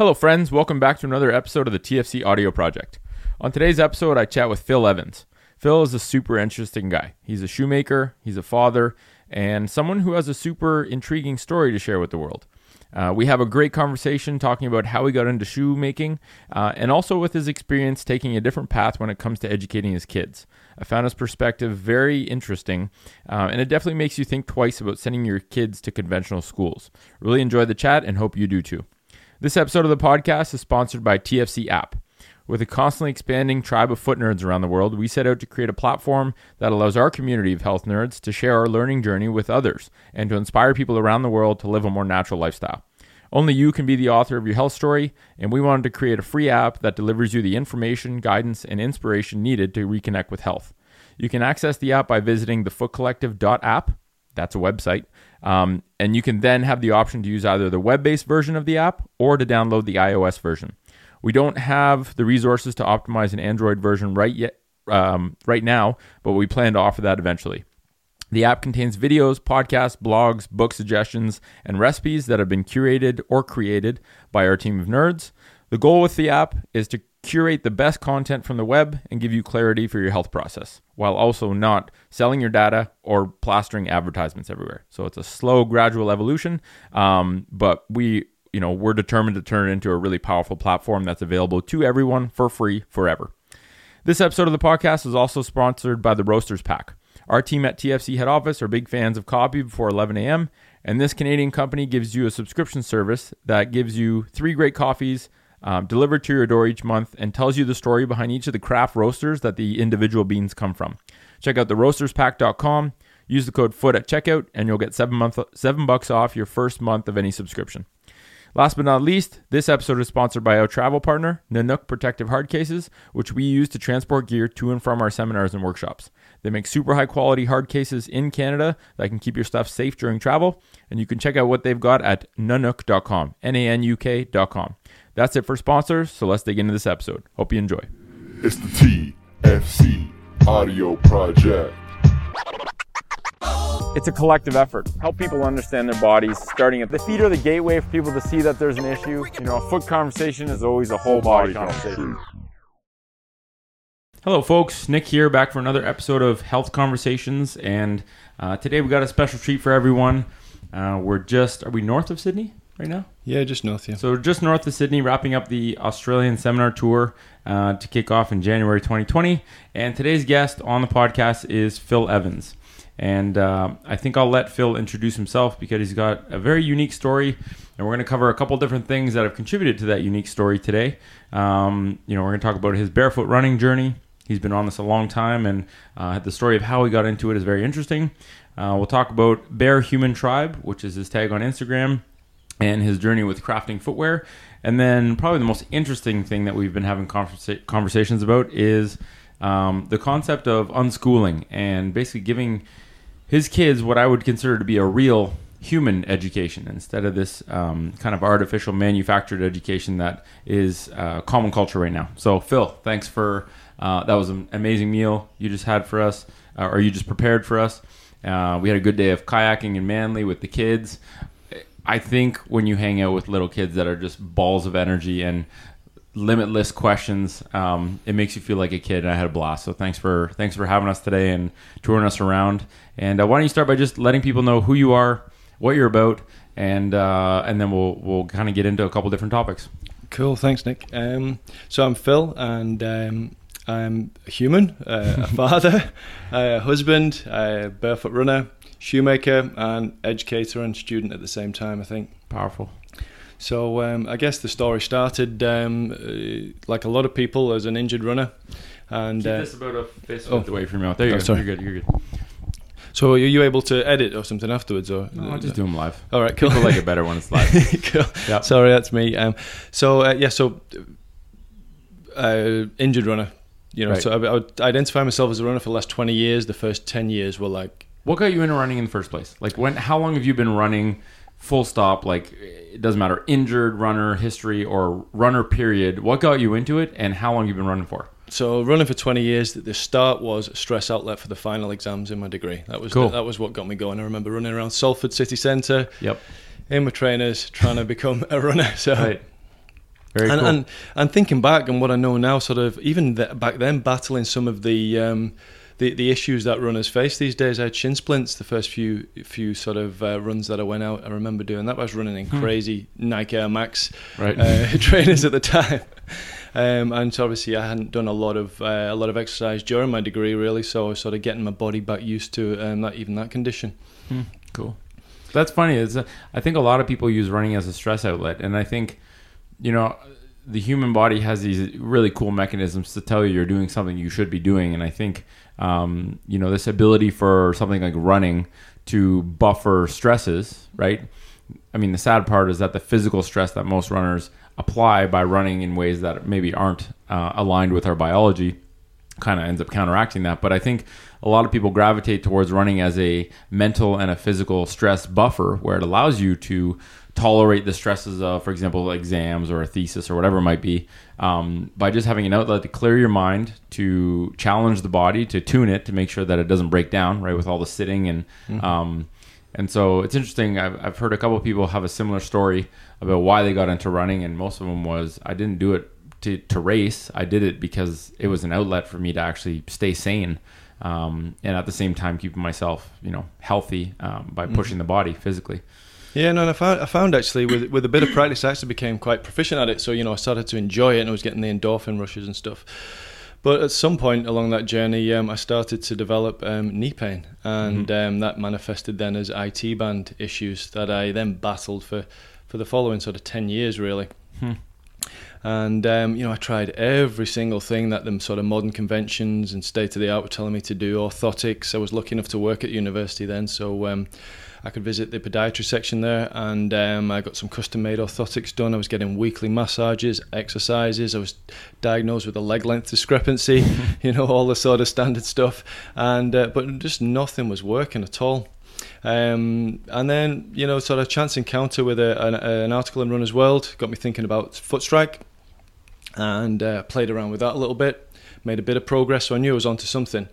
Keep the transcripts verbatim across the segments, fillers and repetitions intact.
Hello friends, welcome back to another episode of the T F C Audio Project. On today's episode, I chat with Phil Evans. Phil is a super interesting guy. He's a shoemaker, he's a father, and someone who has a super intriguing story to share with the world. Uh, we have a great conversation talking about how he got into shoemaking, uh, and also with his experience taking a different path when it comes to educating his kids. I found his perspective very interesting, uh, and it definitely makes you think twice about sending your kids to conventional schools. Really enjoyed the chat and hope you do too. This episode of the podcast is sponsored by T F C app. With a constantly expanding tribe of foot nerds around the world, we set out to create a platform that allows our community of health nerds to share our learning journey with others and to inspire people around the world to live a more natural lifestyle. Only you can be the author of your health story, and we wanted to create a free app that delivers you the information, guidance, and inspiration needed to reconnect with health. You can access the app by visiting the foot collective dot app. That's a website. Um, and you can then have the option to use either the web-based version of the app or to download the iOS version. We don't have the resources to optimize an Android version right yet, um, right now, but we plan to offer that eventually. The app contains videos, podcasts, blogs, book suggestions, and recipes that have been curated or created by our team of nerds. The goal with the app is to curate the best content from the web and give you clarity for your health process, while also not selling your data or plastering advertisements everywhere. So it's a slow, gradual evolution, um, but we... you know, we're determined to turn it into a really powerful platform that's available to everyone for free forever. This episode of the podcast is also sponsored by the Roasters Pack. Our team at T F C head office are big fans of coffee before eleven a.m. and this Canadian company gives you a subscription service that gives you three great coffees um, delivered to your door each month and tells you the story behind each of the craft roasters that the individual beans come from. Check out the roasters pack dot com, use the code FOOT at checkout, and you'll get seven month seven bucks off your first month of any subscription. Last but not least, this episode is sponsored by our travel partner, Nanuk Protective Hard Cases, which we use to transport gear to and from our seminars and workshops. They make super high quality hard cases in Canada that can keep your stuff safe during travel, and you can check out what they've got at nanuk dot com, N A N U K dot com. That's it for sponsors, so let's dig into this episode. Hope you enjoy. It's the T F C Audio Project. It's a collective effort. Help people understand their bodies, starting at the feet are the gateway for people to see that there's an issue. You know, a foot conversation is always a whole body conversation. Hello folks, Nick here, back for another episode of Health Conversations, and uh, today we got a special treat for everyone. Uh, we're just, are we north of Sydney right now? Yeah, just north, yeah. So just north of Sydney, wrapping up the Australian seminar tour uh, to kick off in January twenty twenty, and today's guest on the podcast is Phil Evans. And uh, I think I'll let Phil introduce himself because he's got a very unique story, and we're going to cover a couple different things that have contributed to that unique story today. Um, you know, we're going to talk about his barefoot running journey. He's been on this a long time, and uh, the story of how he got into it is very interesting. Uh, we'll talk about Bare Human Tribe, which is his tag on Instagram, and his journey with crafting footwear. And then probably the most interesting thing that we've been having conversa- conversations about is um, the concept of unschooling and basically giving his kids what I would consider to be a real human education instead of this um, kind of artificial manufactured education that is uh, common culture right now. So Phil, thanks for, uh, that was an amazing meal you just had for us, uh, or you just prepared for us. Uh, we had a good day of kayaking in Manly with the kids. I think when you hang out with little kids that are just balls of energy and limitless questions, um it makes you feel like a kid, and I had a blast. So thanks for thanks for having us today and touring us around. And uh, why don't you start by just letting people know who you are, what you're about, and uh and then we'll we'll kind of get into a couple different topics. Cool, thanks Nick. Um so I'm Phil, and um I'm a human, uh, a father, a husband, a barefoot runner, shoemaker, and educator and student at the same time, I think. Powerful. So um, I guess the story started, um, uh, like a lot of people, as an injured runner. And Keep uh, this about a fist oh, away from your mouth. There you oh, go. Sorry. You're good. You're good. So are you able to edit or something afterwards? Or no, I'll just do them live. All right, cool. People like it better when it's live. Cool. Yep. Sorry, that's me. Um, so uh, yeah, so uh, injured runner. You know, right. So I, I would identify myself as a runner for the last twenty years. The first ten years were like. What got you into running in the first place? Like when? How long have you been running? Full stop, like it doesn't matter, injured runner history or runner period. What got you into it, and how long you've been running for? So running for twenty years. The start was a stress outlet for the final exams in my degree. That was cool. That was what got me going. I remember running around Salford City Centre. Yep. In my trainers, trying to become a runner. So right. Very and, cool. And, and thinking back and what I know now, sort of even the, back then, battling some of the, um, the the issues that runners face these days. I had shin splints the first few few sort of uh, runs that I went out. I remember doing that. I was running in crazy hmm. Nike Air Max right. uh, trainers at the time. Um, and obviously I hadn't done a lot of uh, a lot of exercise during my degree really, so I was sort of getting my body back used to um, that, even that condition. Mm, cool. That's funny. It's a, I think a lot of people use running as a stress outlet, and I think, you know, the human body has these really cool mechanisms to tell you you're doing something you should be doing, and I think, um, you know, this ability for something like running to buffer stresses, right? I mean, the sad part is that the physical stress that most runners apply by running in ways that maybe aren't uh, aligned with our biology kind of ends up counteracting that. But I think a lot of people gravitate towards running as a mental and a physical stress buffer, where it allows you to tolerate the stresses of, for example, exams or a thesis or whatever it might be, um, by just having an outlet to clear your mind, to challenge the body, to tune it, to make sure that it doesn't break down, right, with all the sitting and mm-hmm. um And so it's interesting. I've, I've heard a couple of people have a similar story about why they got into running, and most of them was, I didn't do it to, to race. I did it because it was an outlet for me to actually stay sane, um, and at the same time keeping myself, you know, healthy um, by pushing mm-hmm. the body physically. Yeah, no, and I found, I found actually with with a bit of practice, I actually became quite proficient at it. So, you know, I started to enjoy it, and I was getting the endorphin rushes and stuff. But at some point along that journey, um, I started to develop um, knee pain, and mm-hmm. um, that manifested then as I T band issues that I then battled for, for the following sort of ten years, really. Hmm. And, um, you know, I tried every single thing that them sort of modern conventions and state-of-the-art were telling me to do, orthotics. I was lucky enough to work at university then, so um, I could visit the podiatry section there, and um, I got some custom-made orthotics done. I was getting weekly massages, exercises. I was diagnosed with a leg length discrepancy, you know, all the sort of standard stuff. And uh, but just nothing was working at all. Um, and then, you know, sort of chance encounter with a, an, an article in Runner's World got me thinking about foot strike. And uh, played around with that a little bit, made a bit of progress, so I knew I was onto something.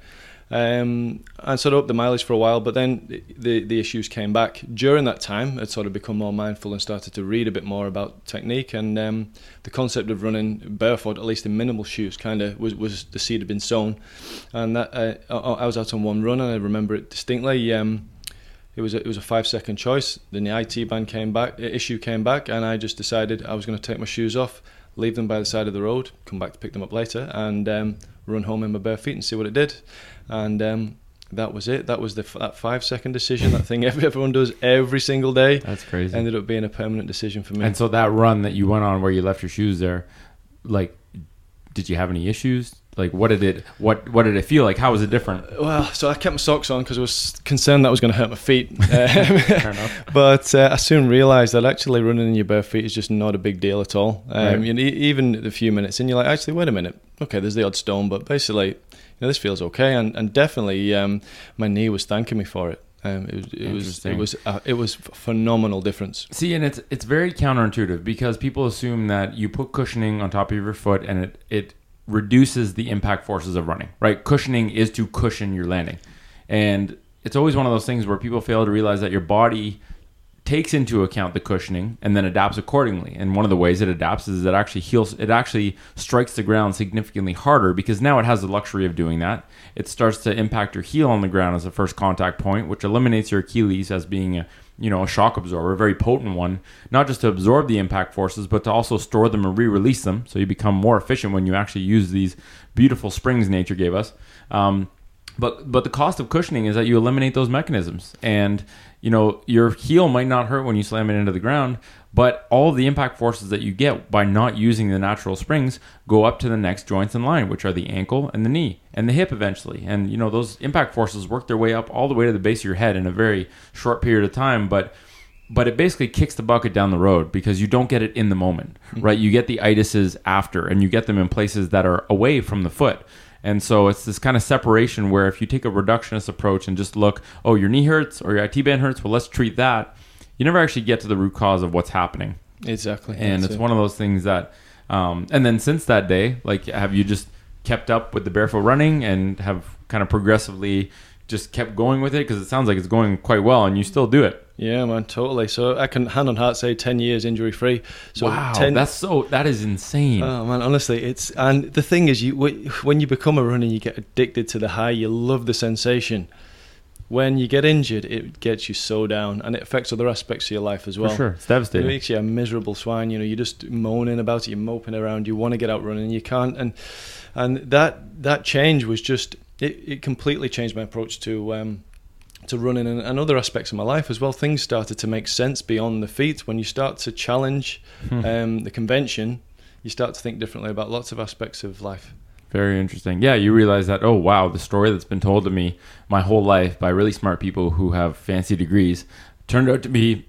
Um, and sort of upped the mileage for a while, but then the the issues came back. During that time, I'd sort of become more mindful and started to read a bit more about technique, and um, the concept of running barefoot, at least in minimal shoes, kind of was, was the seed had been sown. And that uh, I, I was out on one run, and I remember it distinctly. Um, It was a, it was a five second choice. Then the I T ban came back, issue came back, and I just decided I was going to take my shoes off, leave them by the side of the road, come back to pick them up later, and um, run home in my bare feet and see what it did. And um, that was it. That was the that five second decision. That thing everyone does every single day. That's crazy. Ended up being a permanent decision for me. And so that run that you went on where you left your shoes there, like, did you have any issues? Like, what did it what what did it feel like? How was it different? Well, so I kept my socks on because I was concerned that was going to hurt my feet. Um, Fair enough. But uh, I soon realized that actually running in your bare feet is just not a big deal at all. Um, right. You know, even a few minutes in, you're like, actually, wait a minute. Okay, there's the odd stone, but basically, you know, this feels okay. And and definitely, um, my knee was thanking me for it. Um, it, it was it was uh, it was phenomenal difference. See, and it's it's very counterintuitive because people assume that you put cushioning on top of your foot and it it reduces the impact forces of running, right? Cushioning is to cushion your landing. And it's always one of those things where people fail to realize that your body takes into account the cushioning and then adapts accordingly. And one of the ways it adapts is it actually heals, it actually strikes the ground significantly harder because now it has the luxury of doing that. It starts to impact your heel on the ground as a first contact point, which eliminates your Achilles as being a, you know, a shock absorber, a very potent one, not just to absorb the impact forces, but to also store them and re-release them. So you become more efficient when you actually use these beautiful springs nature gave us. Um, But but the cost of cushioning is that you eliminate those mechanisms. And, you know, your heel might not hurt when you slam it into the ground, but all the impact forces that you get by not using the natural springs go up to the next joints in line, which are the ankle and the knee and the hip eventually. And, you know, those impact forces work their way up all the way to the base of your head in a very short period of time. But But it basically kicks the bucket down the road because you don't get it in the moment, right? You get the itises after, and you get them in places that are away from the foot. And so it's this kind of separation where if you take a reductionist approach and just look, oh, your knee hurts or your I T band hurts, well, let's treat that. You never actually get to the root cause of what's happening. Exactly. And it's it. one of those things that, um, and then since that day, like, have you just kept up with the barefoot running and have kind of progressively just kept going with it? Because it sounds like it's going quite well and you still do it. Yeah, man, totally. So I can hand on heart say ten years injury free. So wow, ten... that's so that is insane. Oh man, honestly, it's and the thing is, you when you become a runner, you get addicted to the high. You love the sensation. When you get injured, it gets you so down, and it affects other aspects of your life as well. For sure, it's devastating. It makes you a miserable swine. You know, you're just moaning about it, you're moping around, you want to get out running, you can't. And and that that change was just it. It completely changed my approach to um, to running and, and other aspects of my life as well. Things started to make sense beyond the feet when you start to challenge hmm. um, the convention. You start to think differently about lots of aspects of life. Very interesting. Yeah, you realize that, oh, wow, the story that's been told to me my whole life by really smart people who have fancy degrees turned out to be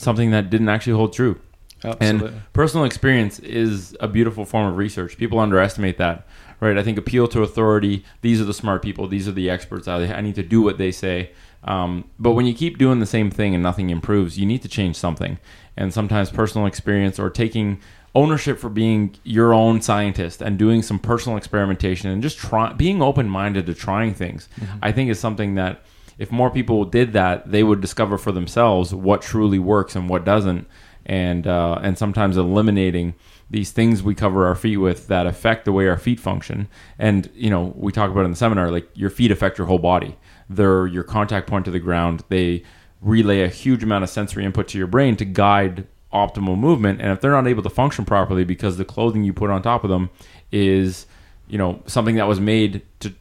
something that didn't actually hold true. Absolutely. And personal experience is a beautiful form of research. People underestimate that, right? I think appeal to authority. These are the smart people. These are the experts. I need to do what they say. Um, but when you keep doing the same thing and nothing improves, you need to change something. And sometimes personal experience or taking ownership for being your own scientist and doing some personal experimentation and just try, being open-minded to trying things, mm-hmm. I think is something that if more people did that, they would discover for themselves what truly works and what doesn't. And uh, and sometimes eliminating these things we cover our feet with that affect the way our feet function. And, you know, we talk about in the seminar, like your feet affect your whole body. They're your contact point to the ground. They relay a huge amount of sensory input to your brain to guide optimal movement. And if they're not able to function properly because the clothing you put on top of them is, you know, something that was made to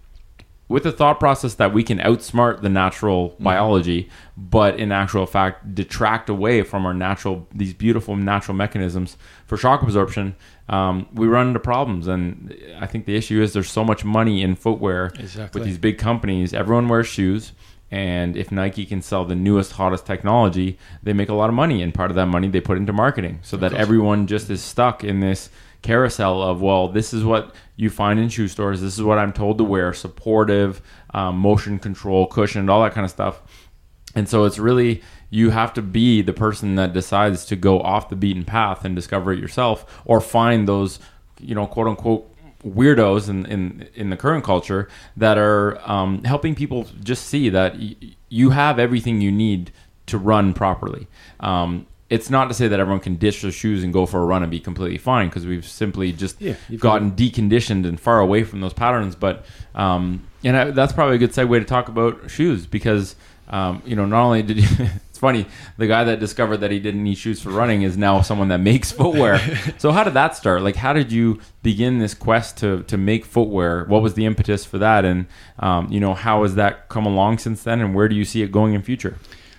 with the thought process that we can outsmart the natural mm-hmm. biology, but in actual fact detract away from our natural, these beautiful natural mechanisms for shock absorption, um, we run into problems. And I think the issue is there's so much money in footwear exactly. with these big companies. Everyone wears shoes. And if Nike can sell the newest, hottest technology, they make a lot of money. And part of that money they put into marketing so that everyone just is stuck in this carousel of, well, this is what you find in shoe stores. This is what I'm told to wear, supportive, um, motion control, cushioned, all that kind of stuff. And so it's really, you have to be the person that decides to go off the beaten path and discover it yourself or find those, you know, quote unquote, weirdos in, in in the current culture that are um, helping people just see that y- you have everything you need to run properly. Um, it's not to say that everyone can ditch their shoes and go for a run and be completely fine because we've simply just yeah, gotten been... deconditioned and far away from those patterns. But um, and I, that's probably a good segue to talk about shoes because um, you know not only did you. Funny, the guy that discovered that he didn't need shoes for running is now someone that makes footwear. So how did that start? Like, how did you begin this quest to to make footwear? What was the impetus for that? And um, you know, how has that come along since then? And where do you see it going in future?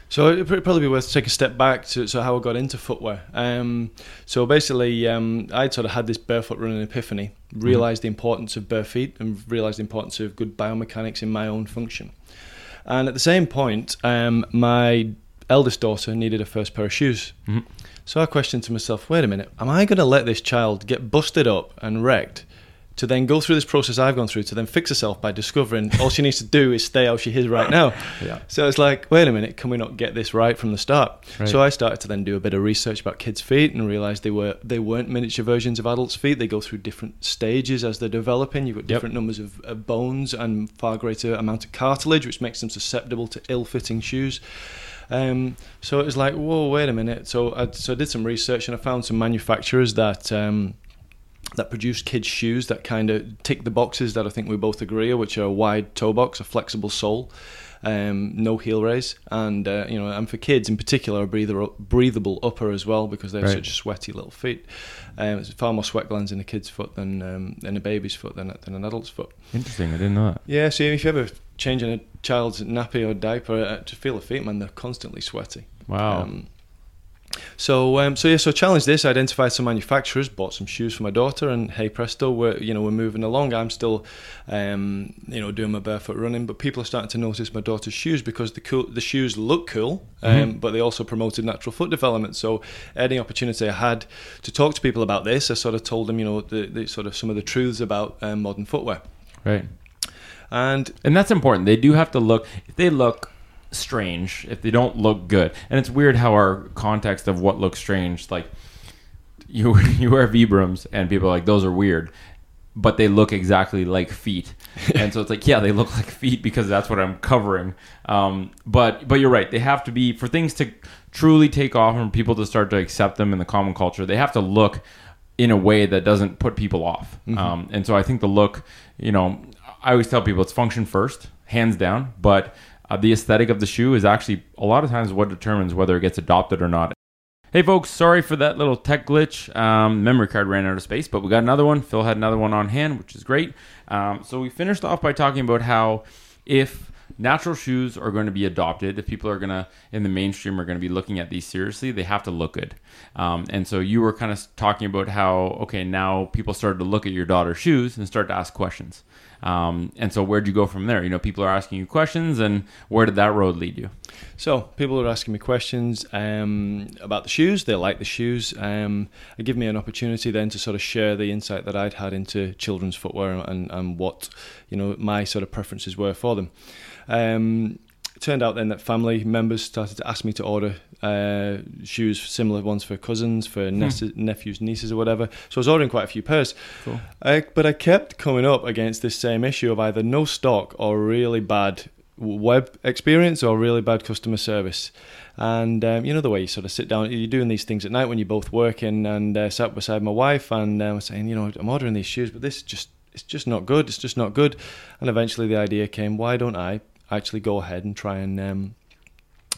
So it'd probably be worth to take a step back to so how I got into footwear. Um, so basically, um, I sort of had this barefoot running epiphany, realized mm-hmm. the importance of bare feet, and realized the importance of good biomechanics in my own function. And at the same point, um, my eldest daughter needed her first pair of shoes. Mm-hmm. So I questioned to myself, wait a minute, am I going to let this child get busted up and wrecked to then go through this process I've gone through to then fix herself by discovering all she needs to do is stay how she is right now? Yeah. So it's like, wait a minute, can we not get this right from the start? Right. So I started to then do a bit of research about kids' feet and realized they, were, they weren't miniature versions of adults' feet. They go through different stages as they're developing. You've got different yep. numbers of, of bones and far greater amount of cartilage, which makes them susceptible to ill-fitting shoes. Um, so it was like, whoa, wait a minute. So I, so I did some research and I found some manufacturers that um, that produce kids' shoes that kind of tick the boxes that I think we both agree are, which are a wide toe box, a flexible sole, um, no heel raise, and uh, you know, and for kids in particular, a breather, breathable upper as well because they have right. such sweaty little feet. Um, there's far more sweat glands in a kid's foot than um, in a baby's foot than than an adult's foot. Interesting, I didn't know that. Yeah, so if you ever changing a child's nappy or diaper uh, to feel the feet, man, they're constantly sweaty. Wow. Um, so, um, so yeah, so challenged this, identified some manufacturers, bought some shoes for my daughter, and hey presto, we're you know we're moving along. I'm still, um, you know, doing my barefoot running, but people are starting to notice my daughter's shoes because the cool, the shoes look cool, um, mm-hmm. but they also promoted natural foot development. So, any opportunity I had to talk to people about this, I sort of told them, you know, the, the sort of some of the truths about um, modern footwear. Right. And and that's important. They do have to look, if they look strange, if they don't look good. And it's weird how our context of what looks strange, like you you wear Vibrams and people are like, those are weird. but they look exactly like feet. And so it's like, yeah, they look like feet because that's what I'm covering. Um, but but you're right. They have to be, for things to truly take off and for people to start to accept them in the common culture, they have to look in a way that doesn't put people off. Mm-hmm. Um, and so I think the look, you know, I always tell people it's function first, hands down. But uh, the aesthetic of the shoe is actually a lot of times what determines whether it gets adopted or not. Hey folks, sorry for that little tech glitch. Um, memory card ran out of space, but we got another one. Phil had another one on hand, which is great. Um, so we finished off by talking about how if natural shoes are going to be adopted, if people are going to, in the mainstream, are going to be looking at these seriously, they have to look good. Um, and so you were kind of talking about how, okay, now people started to look at your daughter's shoes and start to ask questions. Um, and so where'd you go from there? You know, people are asking you questions, and where did that road lead you? So people are asking me questions um, about the shoes. They like the shoes. Um, it gave me an opportunity then to sort of share the insight that I'd had into children's footwear and, and what, you know, my sort of preferences were for them. Um, it turned out then that family members started to ask me to order uh, shoes, similar ones for cousins, for hmm. nep- nephews, nieces or whatever. So I was ordering quite a few pairs. Cool. I, but I kept coming up against this same issue of either no stock or really bad web experience or really bad customer service. And um, you know the way you sort of sit down, you're doing these things at night when you're both working, and uh, sat beside my wife and um, saying, you know, I'm ordering these shoes, but this just it's just not good. It's just not good. And eventually the idea came, why don't I actually go ahead and try and um,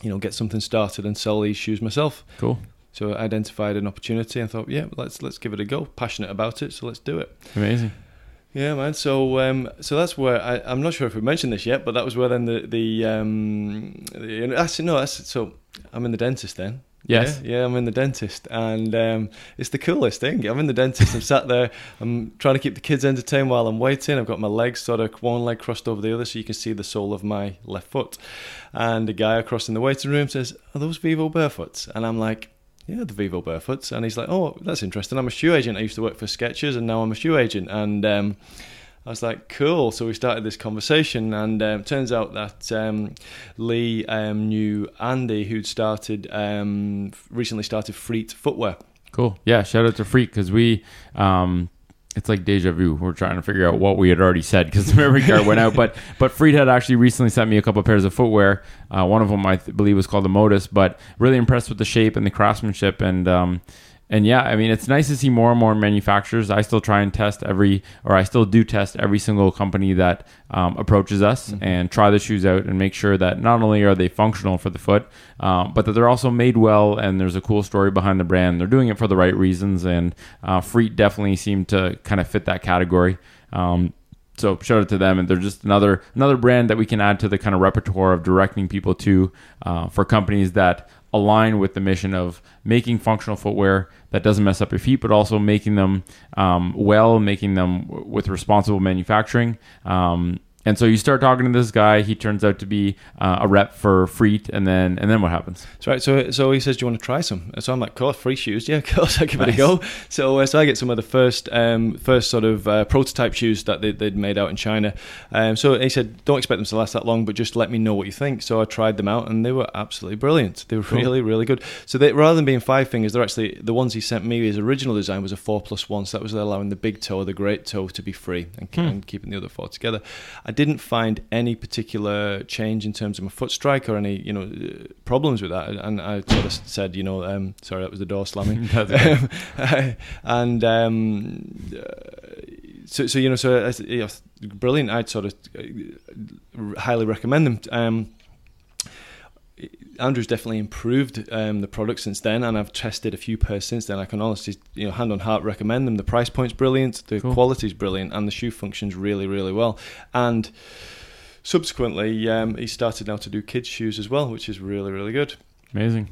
you know get something started and sell these shoes myself? Cool. So I identified an opportunity and thought, yeah, let's let's give it a go. Passionate about it, so let's do it. Amazing. Yeah, man. So, um, so that's where I, I'm not sure if we mentioned this yet, but that was where then the the, um, the actually no, that's so I'm in the dentist then. Yes. Yeah, yeah I'm in the dentist, and um, it's the coolest thing. I'm in the dentist. I'm sat there. I'm trying to keep the kids entertained while I'm waiting. I've got my legs sort of one leg crossed over the other, so you can see the sole of my left foot. And a guy across in the waiting room says, "Are those Vivo Barefoots?" And I'm like, yeah, the Vivo Barefoots. And he's like, oh, that's interesting. I'm a shoe agent. I used to work for Skechers, and now I'm a shoe agent. And um, I was like, cool. So we started this conversation, and um, turns out that um, Lee um, knew Andy, who'd started um, recently started Freet Footwear. Cool. Yeah, shout out to Freet, because we... Um It's like deja vu. We're trying to figure out what we had already said because the memory card went out. But but Freet had actually recently sent me a couple of pairs of footwear. Uh, one of them I th- believe was called the Modus, but really impressed with the shape and the craftsmanship. And um, and yeah, I mean, it's nice to see more and more manufacturers. I still try and test every, or I still do test every single company that um, approaches us mm-hmm. and try the shoes out and make sure that not only are they functional for the foot, um, but that they're also made well and there's a cool story behind the brand. They're doing it for the right reasons, and uh, Freet definitely seemed to kind of fit that category. Um, so shout out to them, and they're just another another brand that we can add to the kind of repertoire of directing people to uh, for companies that align with the mission of making functional footwear that doesn't mess up your feet, but also making them um, well, making them w- with responsible manufacturing. Um, and so you start talking to this guy. He turns out to be uh, a rep for Freet, and then and then what happens? That's right. So so he says, "Do you want to try some?" So I'm like, "Cool, free shoes, yeah, of course, I'll give nice. it a go." So uh, so I get some of the first um, first sort of uh, prototype shoes that they, they'd made out in China. Um, so he said, "Don't expect them to last that long, but just let me know what you think." So I tried them out, and they were absolutely brilliant. They were cool. really really good. So they, rather than being five fingers, they're actually the ones he sent me. His original design was a four plus one, so that was allowing the big toe, the great toe, to be free and, hmm. and keeping the other four together. I I didn't find any particular change in terms of my foot strike or any, you know, problems with that. And I sort of said, you know, um, sorry, that was the door slamming. um, I, and um, so, so, you know, so I, you know, brilliant. I'd sort of highly recommend them. Um, Andrew's definitely improved um, the product since then, and I've tested a few pairs since then. I can honestly, you know, hand on heart recommend them. The price point's brilliant, the cool. quality's brilliant, and the shoe functions really, really well. And subsequently, um, he started now to do kids' shoes as well, which is really, really good. Amazing.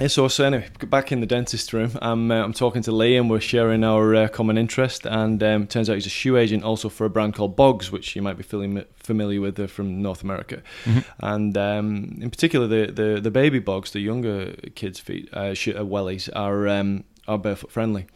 Yeah, so, so anyway, back in the dentist room, I'm uh, I'm talking to Lee, and we're sharing our uh, common interest, and um, turns out he's a shoe agent also for a brand called Boggs, which you might be feeling familiar with uh, from North America, mm-hmm. and um, in particular the, the, the baby Boggs, the younger kids' feet, uh, wellies, are um, are barefoot friendly.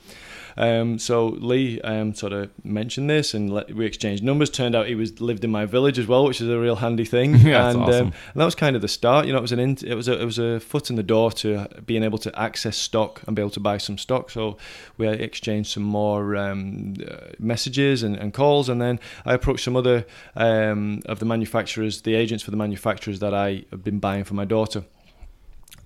Um, so Lee um, sort of mentioned this, and let, we exchanged numbers. Turned out he was lived in my village as well, which is a real handy thing. yeah, and, awesome. um, and that was kind of the start. You know, it was an in, it was a, it was a foot in the door to being able to access stock and be able to buy some stock. So we exchanged some more um, messages and, and calls, and then I approached some other um, of the manufacturers, the agents for the manufacturers that I have been buying for my daughter.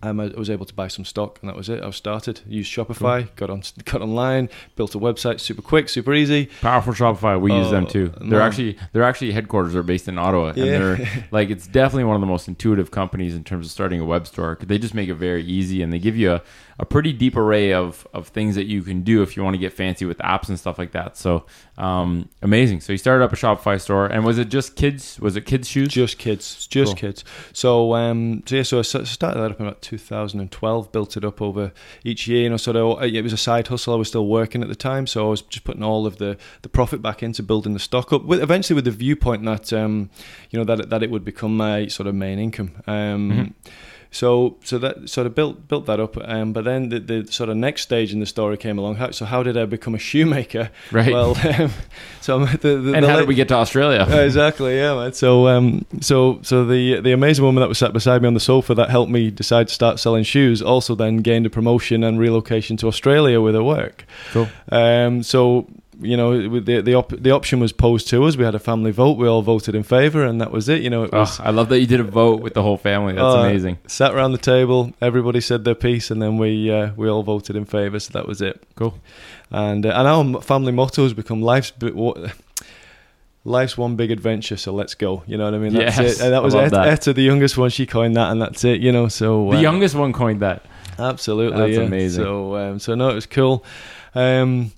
I was able to buy some stock, and that was it. I started, used Shopify, cool. got on, got online, built a website, super quick, super easy. Powerful Shopify. We oh, use them too. They're man. actually, they're actually headquarters are based in Ottawa, yeah. and they're like, it's definitely one of the most intuitive companies in terms of starting a web store. They just make it very easy, and they give you a, a pretty deep array of of things that you can do if you want to get fancy with apps and stuff like that. So um, amazing. So you started up a Shopify store, and was it just kids? Was it kids shoes? Just kids, just cool. kids. So um, so yeah, so I started that up in about two thousand twelve, built it up over each year, you know, sort of. It was a side hustle. I was still working at the time, so I was just putting all of the, the profit back into building the stock up, with, eventually with the viewpoint that um, you know that that it would become my sort of main income. Um, mm-hmm. So so that sort of built built that up, um, but then the, the sort of next stage in the story came along. How, so how did I become a shoemaker? Right. Well, um, so the, the, and the how late, did we get to Australia? Uh, exactly. Yeah, man. So um, so so the the amazing woman that was sat beside me on the sofa that helped me decide to start selling shoes also then gained a promotion and relocation to Australia with her work. Cool. Um, so. You know, the the, op- the option was posed to us. We had a family vote. We all voted in favor, and that was it. You know, it was. Oh, I love that you did a vote with the whole family. That's uh, amazing. Sat around the table. Everybody said their piece, and then we uh, we all voted in favor. So that was it. Cool. And uh, and our family motto has become life's. Bit, what, Life's one big adventure, so let's go. You know what I mean? That's yes, it. And that was Et- that. Etta, the youngest one. She coined that, and that's it. You know, so uh, the youngest one coined that. Absolutely, that's yeah. amazing. So um, so no, it was cool. Um,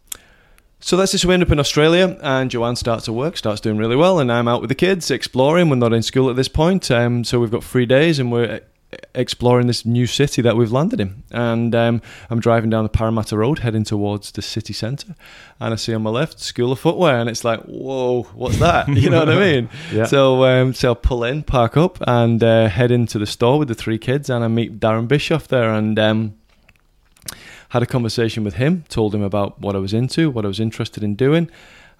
So that's this. We end up in Australia, and Joanne starts to work, starts doing really well, and I'm out with the kids exploring. We're not in school at this point, um, so we've got three days, and we're exploring this new city that we've landed in. And um, I'm driving down the Parramatta Road, heading towards the city centre, and I see on my left School of Footwear, and it's like, whoa, what's that? You know what I mean? yeah. So, um, so I pull in, park up, and uh, head into the store with the three kids, and I meet Darren Bischoff there, and. Um, Had a conversation with him, told him about what I was into, what I was interested in doing,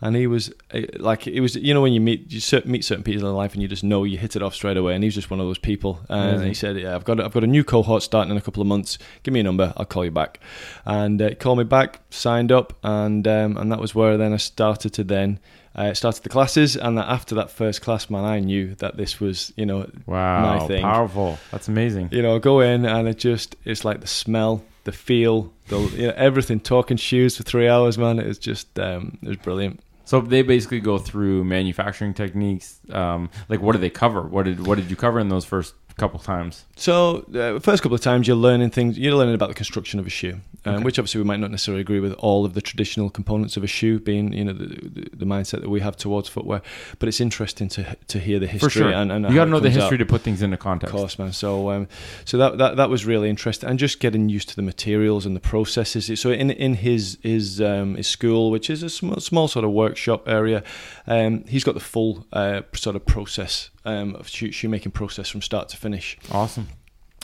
and he was like, it was, you know, when you meet you meet certain people in life and you just know you hit it off straight away, and he was just one of those people. And mm-hmm. he said, "Yeah, I've got I've got a new cohort starting in a couple of months. Give me a number, I'll call you back." And uh, he called me back, signed up, and um, and that was where then I started to then. Uh, started the classes, and that after that first class, man, I knew that this was, you know, wow, my thing. Powerful. That's amazing. You know, I go in and it just, it's like the smell, the feel, the you know, everything. Talking shoes for three hours, man. It was just, um, it was brilliant. So they basically go through manufacturing techniques. Um, like, what do they cover? What did what did you cover in those first? Couple times. So uh, first couple of times you're learning things. You're learning about the construction of a shoe, um, okay. which obviously we might not necessarily agree with all of the traditional components of a shoe being, you know, the, the, the mindset that we have towards footwear. But it's interesting to to hear the history. For sure. and, and you got to know the history out. To put things into context. Of course, man. So um, so that, that that was really interesting, and just getting used to the materials and the processes. So in in his his um, his school, which is a small, small sort of workshop area, um, he's got the full uh, sort of process. Um, of shoe, shoemaking process from start to finish. Awesome.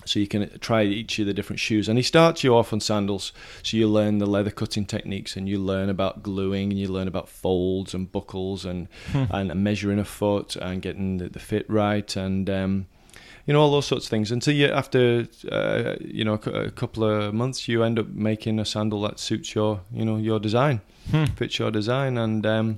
So you can try each of the different shoes, and he starts you off on sandals, so you learn the leather cutting techniques, and you learn about gluing, and you learn about folds and buckles, and and measuring a foot and getting the, the fit right, and um, you know, all those sorts of things. Until you, after uh, you know a, a couple of months, you end up making a sandal that suits your you know your design, fits your design, and. Um,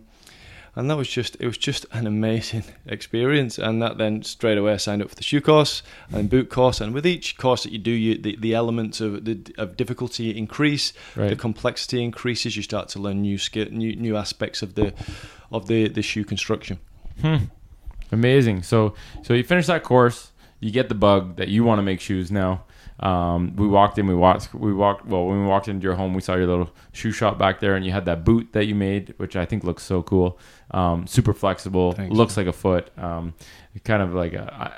And that was just, it was just an amazing experience. And that then straight away I signed up for the shoe course and boot course. And with each course that you do, you, the, the elements of the of difficulty increase, right. The complexity increases. You start to learn new skill, new new aspects of the of the, the shoe construction. Hmm. Amazing. So so you finish that course, you get the bug that you want to make shoes now. Um, we walked in, we watched, we walked, well, when we walked into your home, we saw your little shoe shop back there, and you had that boot that you made, which I think looks so cool. Um, super flexible, Thanks. Looks like a foot. Um, kind of like a, I,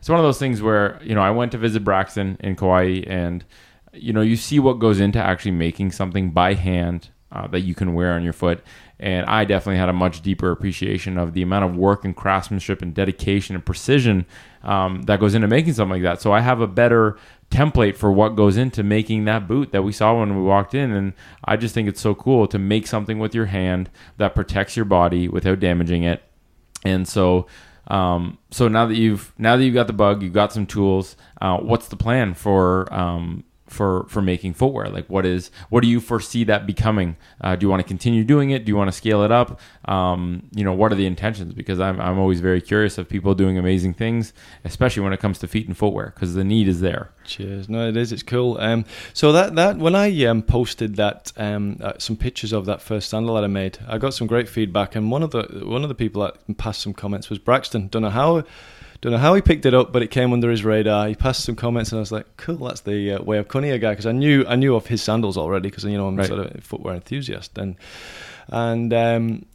it's one of those things where, you know, I went to visit Braxton in Kauai, and, you know, you see what goes into actually making something by hand uh, that you can wear on your foot. And I definitely had a much deeper appreciation of the amount of work and craftsmanship and dedication and precision um, that goes into making something like that. So I have a better template for what goes into making that boot that we saw when we walked in. And I just think it's so cool to make something with your hand that protects your body without damaging it. And so um, so now that you've now that you've got the bug, you've got some tools, uh, what's the plan for um, for for making footwear? Like what is what do you foresee that becoming? Uh, do you want to continue doing it? Do you want to scale it up? Um, you know, what are the intentions? Because I'm I'm always very curious of people doing amazing things, especially when it comes to feet and footwear, because the need is there. Cheers. No, it is. It's cool. Um, so that that when I um, posted that um, uh, some pictures of that first sandal that I made, I got some great feedback, and one of the one of the people that passed some comments was Braxton. Don't know how. Don't know how he picked it up, but it came under his radar. He passed some comments, and I was like, "Cool, that's the uh, way of Cunningham guy." Because I knew I knew of his sandals already, because you know I'm right. sort of a footwear enthusiast, and and um,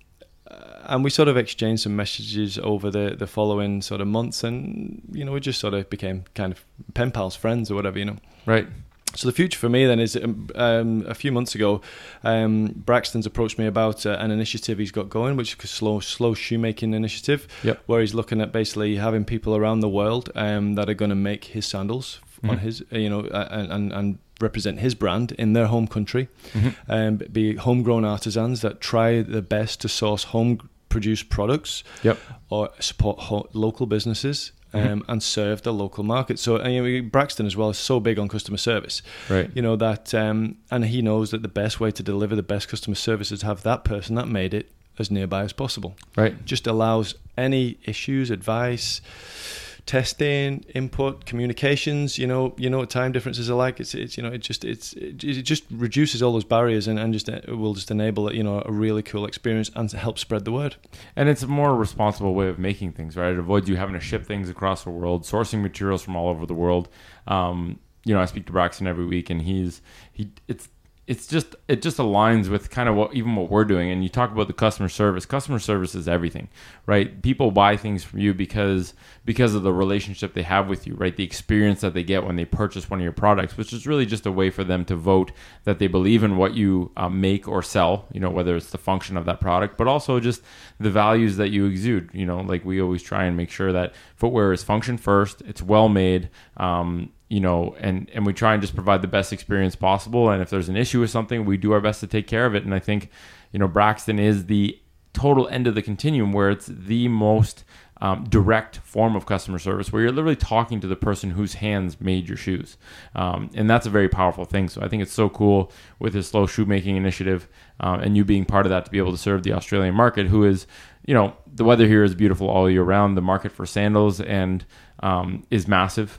and we sort of exchanged some messages over the, the following sort of months, and you know we just sort of became kind of pen pals, friends, or whatever, you know. Right. So the future for me then is um, a few months ago, um, Braxton's approached me about uh, an initiative he's got going, which is a slow, slow shoemaking initiative, yep. where he's looking at basically having people around the world um, that are going to make his sandals mm-hmm. on his, you know, and, and, and represent his brand in their home country, and mm-hmm. um, be homegrown artisans that try their best to source home-produced products, yep. or support ho- local businesses. Um, and serve the local market. So I mean, Braxton as well is so big on customer service, right? You know that, um, and he knows that the best way to deliver the best customer service is to have that person that made it as nearby as possible. Right. Just allows any issues, advice, testing, input, communications. You know, you know what time differences are like. It's, it's you know, it just it's it, it just reduces all those barriers and, and just it will just enable you know a really cool experience and to help spread the word. And it's a more responsible way of making things, right? It avoids you having to ship things across the world, sourcing materials from all over the world. Um, you know, I speak to Braxton every week, and he's he it's. It's just it just aligns with kind of what even what we're doing. And you talk about the customer service. Customer service is everything, right? People buy things from you because because of the relationship they have with you, right? The experience that they get when they purchase one of your products, which is really just a way for them to vote that they believe in what you uh, make or sell. You know, whether it's the function of that product, but also just the values that you exude. You know, like we always try and make sure that footwear is function first. It's well made. Um, You know, and, and we try and just provide the best experience possible. And if there's an issue with something, we do our best to take care of it. And I think, you know, Braxton is the total end of the continuum where it's the most um, direct form of customer service, where you're literally talking to the person whose hands made your shoes. Um, and that's a very powerful thing. So I think it's so cool with his slow shoemaking initiative um, and you being part of that to be able to serve the Australian market, who is, you know, the weather here is beautiful all year round. The market for sandals and um, is massive.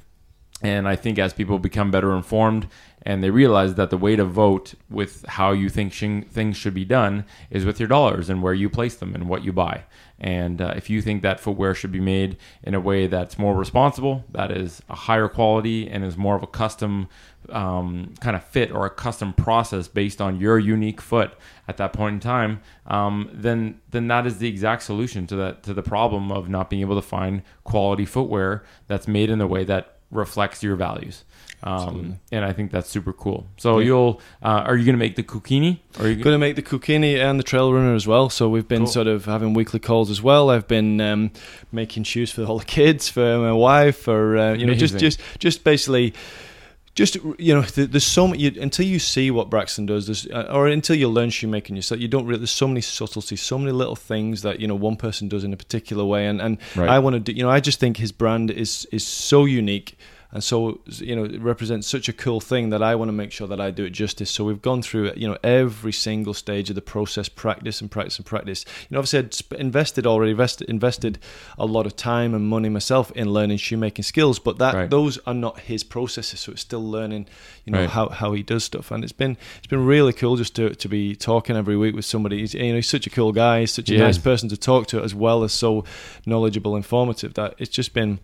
And I think as people become better informed and they realize that the way to vote with how you think sh- things should be done is with your dollars and where you place them and what you buy. And uh, if you think that footwear should be made in a way that's more responsible, that is a higher quality and is more of a custom um, kind of fit or a custom process based on your unique foot at that point in time, um, then then that is the exact solution to that to the problem of not being able to find quality footwear that's made in a way that reflects your values. Um, and I think that's super cool. So yeah. you'll, uh, are you going to make the Kukini? Are you going to make the Kukini and the Trail Runner as well? So we've been cool. sort of having weekly calls as well. I've been um, making shoes for all the kids, for my wife, for, uh, you know, just, just, just basically... Just, you know, there's so many, you, until you see what Braxton does, or until you learn shoemaking yourself, you don't really, there's so many subtleties, so many little things that, you know, one person does in a particular way. And, and right. I want to do, you know, I just think his brand is is so unique. And so, you know, it represents such a cool thing that I want to make sure that I do it justice. So we've gone through, you know, every single stage of the process, practice and practice and practice. You know, obviously I'd invested already, invested, invested a lot of time and money myself in learning shoemaking skills, but that right. those are not his processes. So it's still learning, you know, right. how, how he does stuff. And it's been it's been really cool just to, to be talking every week with somebody. He's, you know, he's such a cool guy. He's such a yeah. nice person to talk to, as well as so knowledgeable, informative, that it's just been...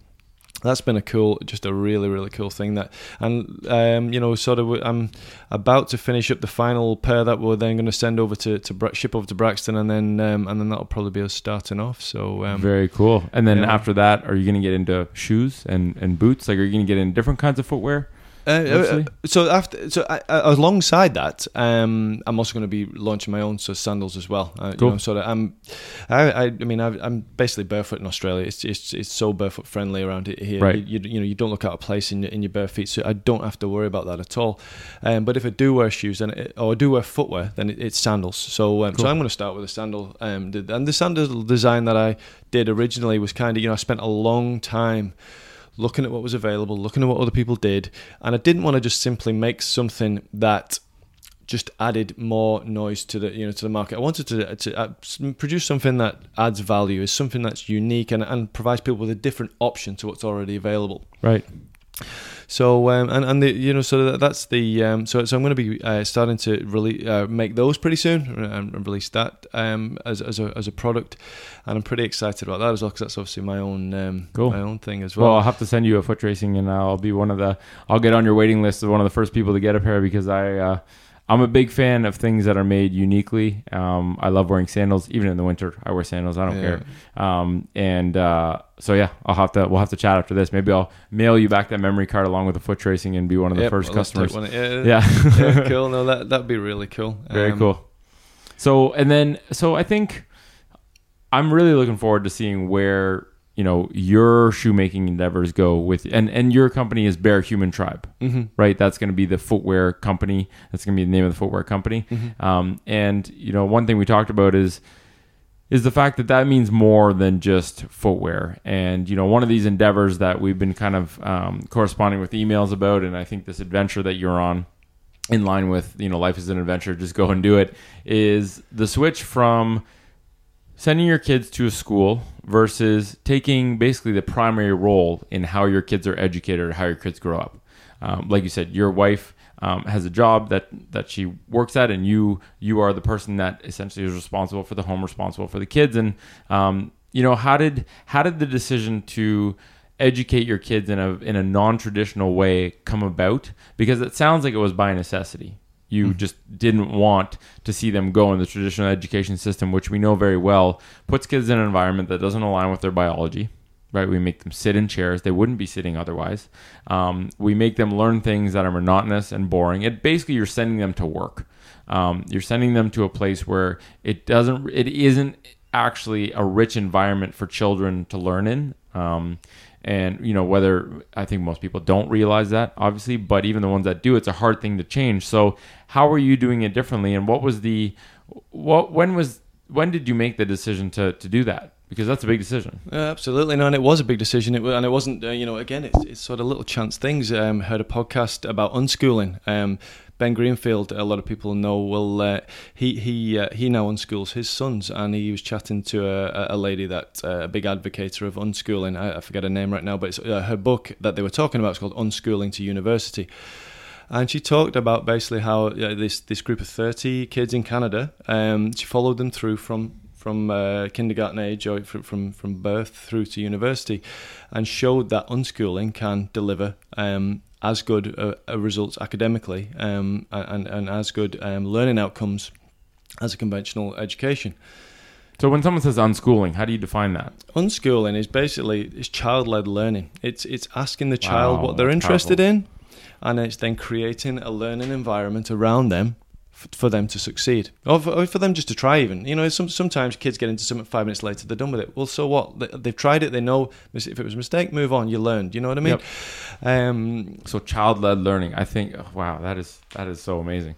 That's been a cool, just a really, really cool thing. That, and um, you know, sort of, I'm about to finish up the final pair that we're then going to send over to, to ship over to Braxton, and then um, and then that'll probably be us starting off. So um, very cool. And then yeah. after that, are you going to get into shoes and, and boots? Like, are you going to get into different kinds of footwear? Uh, so after, so I, I, alongside that, um, I'm also going to be launching my own so sandals as well. Uh, cool. You know, so that I'm, I, I, I mean, I've, I'm basically barefoot in Australia. It's it's it's so barefoot friendly around here. Right. You, you, you know, you don't look out of place in your, in your bare feet, so I don't have to worry about that at all. Um, but if I do wear shoes, then it, or I do wear footwear, then it, it's sandals. So um, cool. so I'm going to start with a sandal. Um, and the sandal design that I did originally was kind of, you know, I spent a long time looking at what was available, looking at what other people did. And I didn't want to just simply make something that just added more noise to the, you know, to the market. I wanted to, to uh, produce something that adds value, is something that's unique and, and provides people with a different option to what's already available. Right. So um, and and the, you know, so that's the um, so so I'm going to be uh, starting to really uh, make those pretty soon and release that um, as as a as a product, and I'm pretty excited about that as well, because that's obviously my own um, cool. my own thing as well. Well, I'll have to send you a foot tracing, and I'll be one of the I'll get on your waiting list as one of the first people to get a pair, because I uh, I'm a big fan of things that are made uniquely. Um, I love wearing sandals, even in the winter. I wear sandals. I don't yeah. care. Um, and uh, so yeah, I'll have to. We'll have to chat after this. Maybe I'll mail you back that memory card along with the foot tracing and be one of the yep, first well, customers. One, yeah, yeah. yeah, cool. No, that that'd be really cool. Very um, cool. So and then so I think I'm really looking forward to seeing where, you know, your shoemaking endeavors go with, and, and your company is Bare Human Tribe, mm-hmm. right? That's going to be the footwear company. That's going to be the name of the footwear company. Mm-hmm. Um, and, you know, one thing we talked about is, is the fact that that means more than just footwear. And, you know, one of these endeavors that we've been kind of um, corresponding with emails about, and I think this adventure that you're on, in line with, you know, life is an adventure, just go and do it, is the switch from sending your kids to a school versus taking basically the primary role in how your kids are educated or how your kids grow up. Um, like you said, your wife um, has a job that, that she works at, and you you are the person that essentially is responsible for the home, responsible for the kids. And um, you know, how did how did the decision to educate your kids in a in a non-traditional way come about? Because it sounds like it was by necessity. You mm-hmm. just didn't want to see them go in the traditional education system, which we know very well puts kids in an environment that doesn't align with their biology, right? We make them sit in chairs they wouldn't be sitting otherwise. Um, we make them learn things that are monotonous and boring. It basically, you're sending them to work. Um, you're sending them to a place where it doesn't, it isn't actually a rich environment for children to learn in. Um, And, you know, whether, I think most people don't realize that, obviously, but even the ones that do, it's a hard thing to change. So how are you doing it differently? And what was the, what, when was, when did you make the decision to, to do that? Because that's a big decision. Uh, absolutely. No, and it was a big decision. It was, and it wasn't, uh, you know, again, it's, it's sort of little chance things. Um, heard a podcast about unschooling. Um, Ben Greenfield, a lot of people know, well, uh, he he uh, he now unschools his sons, and he was chatting to a, a lady that uh, a big advocate of unschooling. I, I forget her name right now, but it's, uh, her book that they were talking about is called Unschooling to University. And she talked about basically how uh, this this group of thirty kids in Canada, um, she followed them through from from uh, kindergarten age or from, from birth through to university, and showed that unschooling can deliver um as good a, a results academically um, and, and as good um, learning outcomes as a conventional education. So when someone says unschooling, how do you define that? Unschooling is basically is child-led learning. It's it's asking the child wow, what they're interested powerful. in, and it's then creating a learning environment around them f- for them to succeed, or for, or for them just to try even. You know, some, sometimes kids get into something, five minutes later they're done with it. Well, so what? They, they've tried it. They know if it was a mistake, move on. You learned. You know what I mean? Yep. Um, so child-led learning, I think, oh, wow, that is that is so amazing.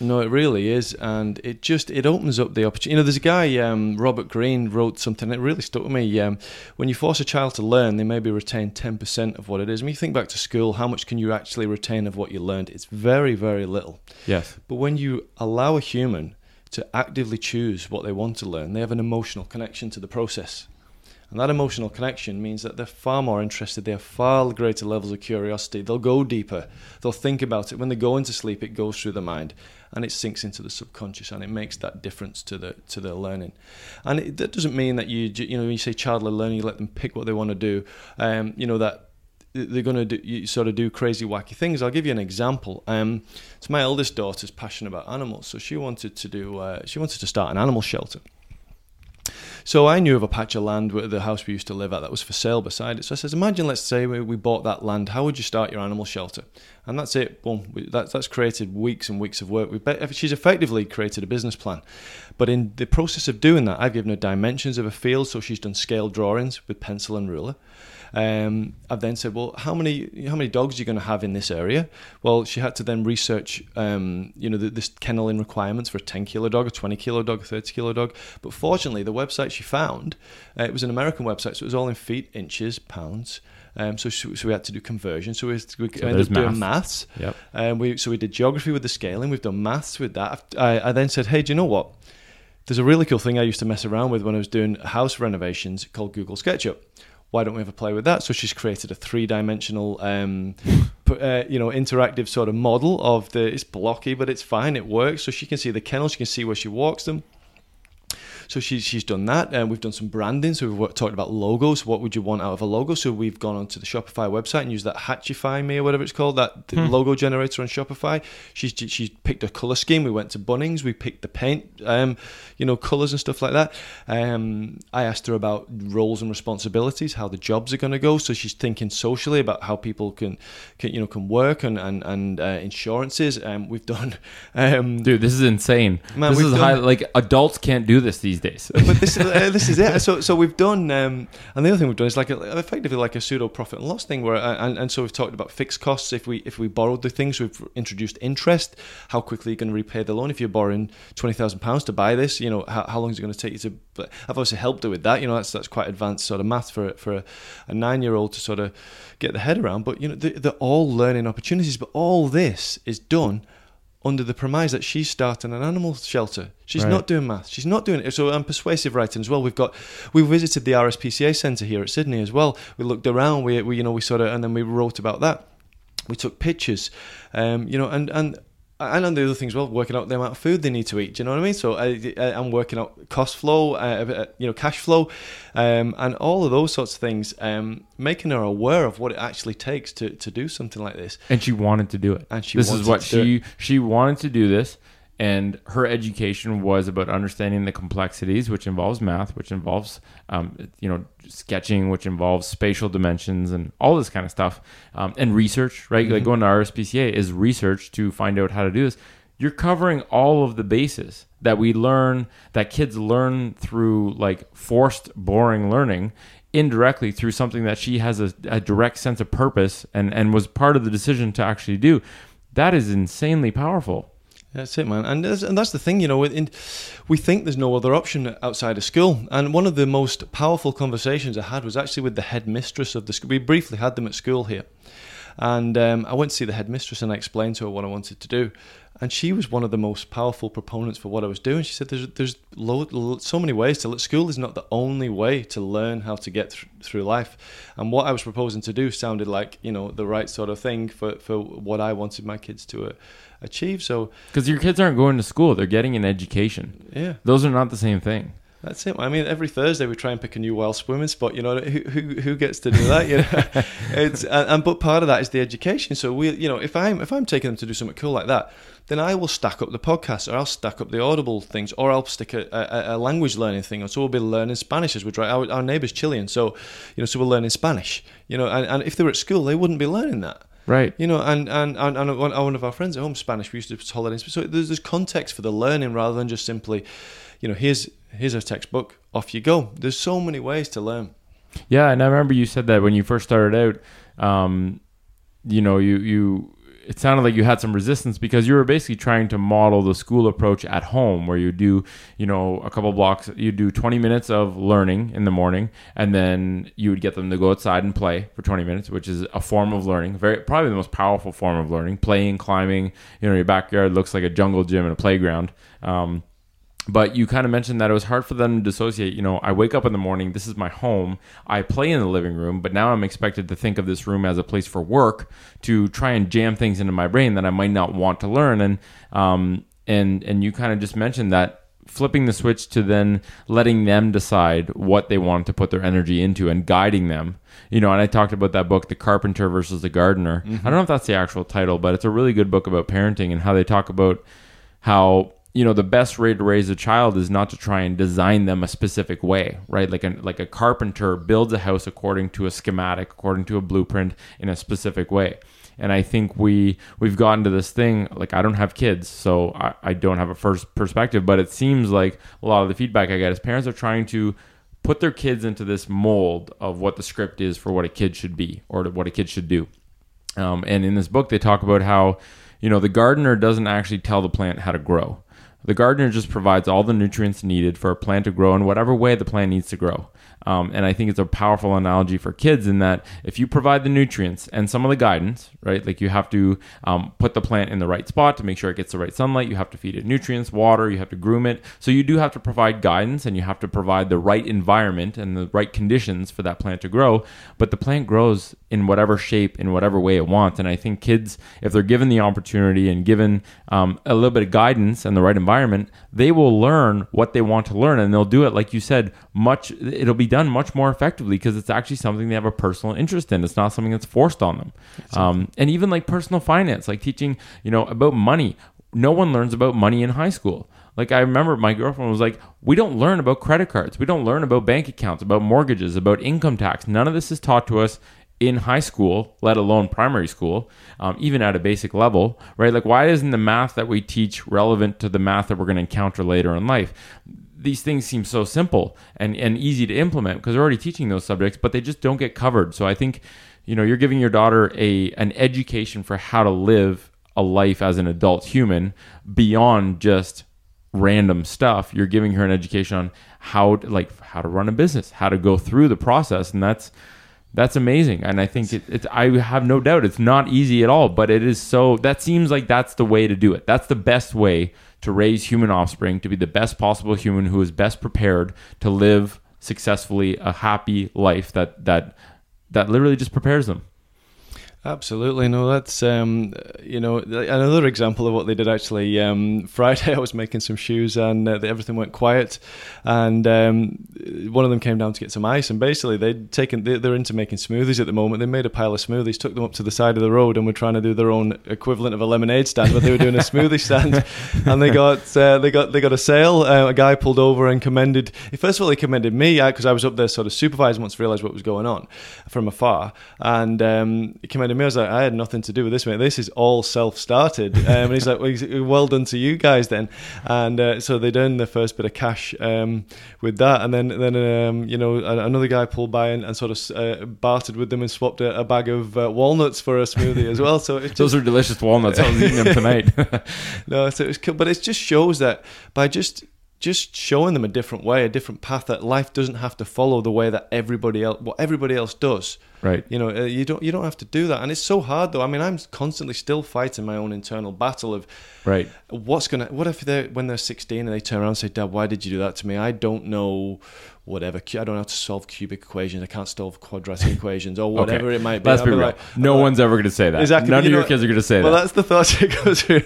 No, it really is, and it just it opens up the opportunity. You know, there's a guy, um, Robert Green, wrote something that really stuck with me. Um, when you force a child to learn, they maybe retain ten percent of what it is. When you think back to school, how much can you actually retain of what you learned? It's very, very little. Yes. But when you allow a human to actively choose what they want to learn, they have an emotional connection to the process. And that emotional connection means that they're far more interested. They have far greater levels of curiosity. They'll go deeper. They'll think about it. When they go into sleep, it goes through the mind, and it sinks into the subconscious, and it makes that difference to the to their learning. And it, that doesn't mean that you you know when you say child-led learning, you let them pick what they want to do. Um, you know that they're going to do, you sort of do crazy, wacky things. I'll give you an example. Um, so my eldest daughter's passionate about animals, so she wanted to do uh, she wanted to start an animal shelter. So I knew of a patch of land where the house we used to live at that was for sale beside it. So I says, imagine, let's say we bought that land. How would you start your animal shelter? And that's it. Boom. Well, that's that's created weeks and weeks of work. We bet she's effectively created a business plan. But in the process of doing that, I've given her dimensions of a field, so she's done scale drawings with pencil and ruler. Um, I've then said, well, how many how many dogs are you going to have in this area? Well, she had to then research, um, you know, the, this kenneling requirements for a ten kilo dog, a twenty kilo dog, a thirty kilo dog. But fortunately, the website she found, uh, it was an American website, so it was all in feet, inches, pounds. Um, so, so we had to do conversion. So we, we so ended up doing maths. Yep. Um, we so we did geography with the scaling. We've done maths with that. I, I then said, hey, do you know what? There's a really cool thing I used to mess around with when I was doing house renovations called Google SketchUp. Why don't we have a play with that? So she's created a three-dimensional, um, uh, you know, interactive sort of model of the. It's blocky, but it's fine. It works. So she can see the kennels. She can see where she walks them. So she's she's done that, and we've done some branding. So we've talked about logos. What would you want out of a logo? So we've gone onto the Shopify website and used that Hatchify me or whatever it's called, that hmm. logo generator on Shopify. She's she's picked a color scheme. We went to Bunnings. We picked the paint, um, you know, colors and stuff like that. Um, I asked her about roles and responsibilities, how the jobs are going to go. So she's thinking socially about how people can, can you know, can work and and and uh, insurances. Um, we've done. Um, Dude, this is insane. Man, this is done, high. Like adults can't do this these days. days but this is uh, this is it so so we've done um and the other thing we've done is like a, effectively like a pseudo profit and loss thing where uh, and, and so we've talked about fixed costs. If we if we borrowed the things, we've introduced interest. How quickly are you going to repay the loan? If you're borrowing twenty thousand pounds to buy this, you know, how, how long is it going to take you to? But I've also helped her with that. You know, that's that's quite advanced sort of math for for a, a nine-year-old to sort of get the head around. But you know, they're, they're all learning opportunities. But all this is done under the premise that she's starting an animal shelter. She's right. not doing maths. She's not doing it. So I'm um, persuasive writing as well. We've got, we visited the R S P C A centre here at Sydney as well. We looked around. We, we, you know, we sort of, and then we wrote about that. We took pictures, um, you know, and and. And on the other things, well, working out the amount of food they need to eat. Do you know what I mean? So I, I, I'm working out cost flow, uh, you know, cash flow, um, and all of those sorts of things, um, making her aware of what it actually takes to, to do something like this. And she wanted to do it. And she this wanted is what to she do it. She wanted to do this, and her education was about understanding the complexities, which involves math, which involves um, you know, sketching, which involves spatial dimensions and all this kind of stuff, um, and research, right? Mm-hmm. Like going to R S P C A is research to find out how to do this. You're covering all of the bases that we learn, that kids learn through like forced, boring learning, indirectly through something that she has a, a direct sense of purpose and, and was part of the decision to actually do. That is insanely powerful. That's it, man. And that's, and that's the thing, you know, in, we think there's no other option outside of school. And one of the most powerful conversations I had was actually with the headmistress of the school. We briefly had them at school here. And um, I went to see the headmistress and I explained to her what I wanted to do. And she was one of the most powerful proponents for what I was doing. She said there's there's lo- lo- so many ways to look. School is not the only way to learn how to get th- through life. And what I was proposing to do sounded like, you know, the right sort of thing for, for what I wanted my kids to uh, achieve. So because your kids aren't going to school, they're getting an education. Yeah, those are not the same thing. That's it. I mean, every Thursday we try and pick a new wild swimming spot. You know, who who, who gets to do that? You know, it's and, and but part of that is the education. So we, you know, if I'm if I'm taking them to do something cool like that, then I will stack up the podcasts, or I'll stack up the Audible things, or I'll stick a, a, a language learning thing. Or so we'll be learning Spanish as we drive. Our, our neighbor's Chilean, so you know, so we're learning Spanish. You know, and, and if they were at school, they wouldn't be learning that. Right. You know, and, and, and, and one of our friends at home, Spanish, we used to holiday in Spanish. So there's, there's context for the learning rather than just simply, you know, here's here's a textbook, off you go. There's so many ways to learn. Yeah, and I remember you said that when you first started out, um, you know, you, you it sounded like you had some resistance because you were basically trying to model the school approach at home where you do, you know, a couple blocks, you do twenty minutes of learning in the morning, and then you would get them to go outside and play for twenty minutes, which is a form of learning, very probably the most powerful form of learning, playing, climbing, you know, your backyard looks like a jungle gym and a playground. Um, But you kind of mentioned that it was hard for them to dissociate. You know, I wake up in the morning, this is my home, I play in the living room, but now I'm expected to think of this room as a place for work, to try and jam things into my brain that I might not want to learn. And um, and and you kind of just mentioned that flipping the switch to then letting them decide what they want to put their energy into and guiding them. You know, and I talked about that book, The Carpenter versus the Gardener. Mm-hmm. I don't know if that's the actual title, but it's a really good book about parenting and how they talk about how, you know, the best way to raise a child is not to try and design them a specific way, right? Like a, like a carpenter builds a house according to a schematic, according to a blueprint in a specific way. And I think we, we've gotten to this thing, like, I don't have kids, so I, I don't have a first perspective, but it seems like a lot of the feedback I get is parents are trying to put their kids into this mold of what the script is for what a kid should be or what a kid should do. Um, and in this book, they talk about how, you know, the gardener doesn't actually tell the plant how to grow. The gardener just provides all the nutrients needed for a plant to grow in whatever way the plant needs to grow. Um, and I think it's a powerful analogy for kids in that if you provide the nutrients and some of the guidance, right, like you have to um, put the plant in the right spot to make sure it gets the right sunlight. You have to feed it nutrients, water, you have to groom it. So you do have to provide guidance and you have to provide the right environment and the right conditions for that plant to grow. But the plant grows in whatever shape, in whatever way it wants. And I think kids, if they're given the opportunity and given um, a little bit of guidance and the right environment, environment, they will learn what they want to learn, and they'll do it, like you said, much it'll be done much more effectively because it's actually something they have a personal interest in. It's not something that's forced on them. Exactly. Um, and even like personal finance, like teaching, you know, about money. No one learns about money in high school. Like, I remember my girlfriend was like, we don't learn about credit cards. We don't learn about bank accounts, about mortgages, about income tax. None of this is taught to us in high school, let alone primary school, um, even at a basic level, right? Like, why isn't the math that we teach relevant to the math that we're going to encounter later in life? These things seem so simple and, and easy to implement because we're already teaching those subjects, but they just don't get covered. So I think, you know, you're giving your daughter a an education for how to live a life as an adult human beyond just random stuff. You're giving her an education on how to, like, how to run a business, how to go through the process, and that's That's amazing. And I think it, it's, I have no doubt it's not easy at all, but it is so, that seems like that's the way to do it. That's the best way to raise human offspring, to be the best possible human who is best prepared to live successfully a happy life that that that literally just prepares them. Absolutely. No, that's, um, you know, another example of what they did actually. Um, Friday, I was making some shoes and uh, everything went quiet. And um, one of them came down to get some ice. And basically, they'd taken, they're into making smoothies at the moment. They made a pile of smoothies, took them up to the side of the road, and were trying to do their own equivalent of a lemonade stand, but they were doing a smoothie stand. And they got, uh, they got, they got a sale. Uh, a guy pulled over and commended, first of all, he commended me because I was up there sort of supervising once I realized what was going on from afar. And um, he commended me. I was like, I had nothing to do with this, mate. This is all self-started. Um, and he's like, well, well done to you guys then. And uh, so they'd earned their first bit of cash um, with that. And then, then um, you know, another guy pulled by and, and sort of uh, bartered with them and swapped a, a bag of uh, walnuts for a smoothie as well. So just, those are delicious walnuts. I was eating them tonight. No, so it was cool. But it just shows that by just just showing them a different way, a different path, that life doesn't have to follow the way that everybody else, what everybody else does. Right. You know, you don't you don't have to do that. And it's so hard though. I mean, I'm constantly still fighting my own internal battle of right. What's going to, what if they when they're sixteen and they turn around and say, Dad, why did you do that to me? I don't know whatever. I don't have to solve cubic equations. I can't solve quadratic equations or whatever okay. It might be. Let's be real. Like, no like, one's ever going to say that. Exactly. None you of know, your kids are going to say well, that. Well, that's the thought that goes through.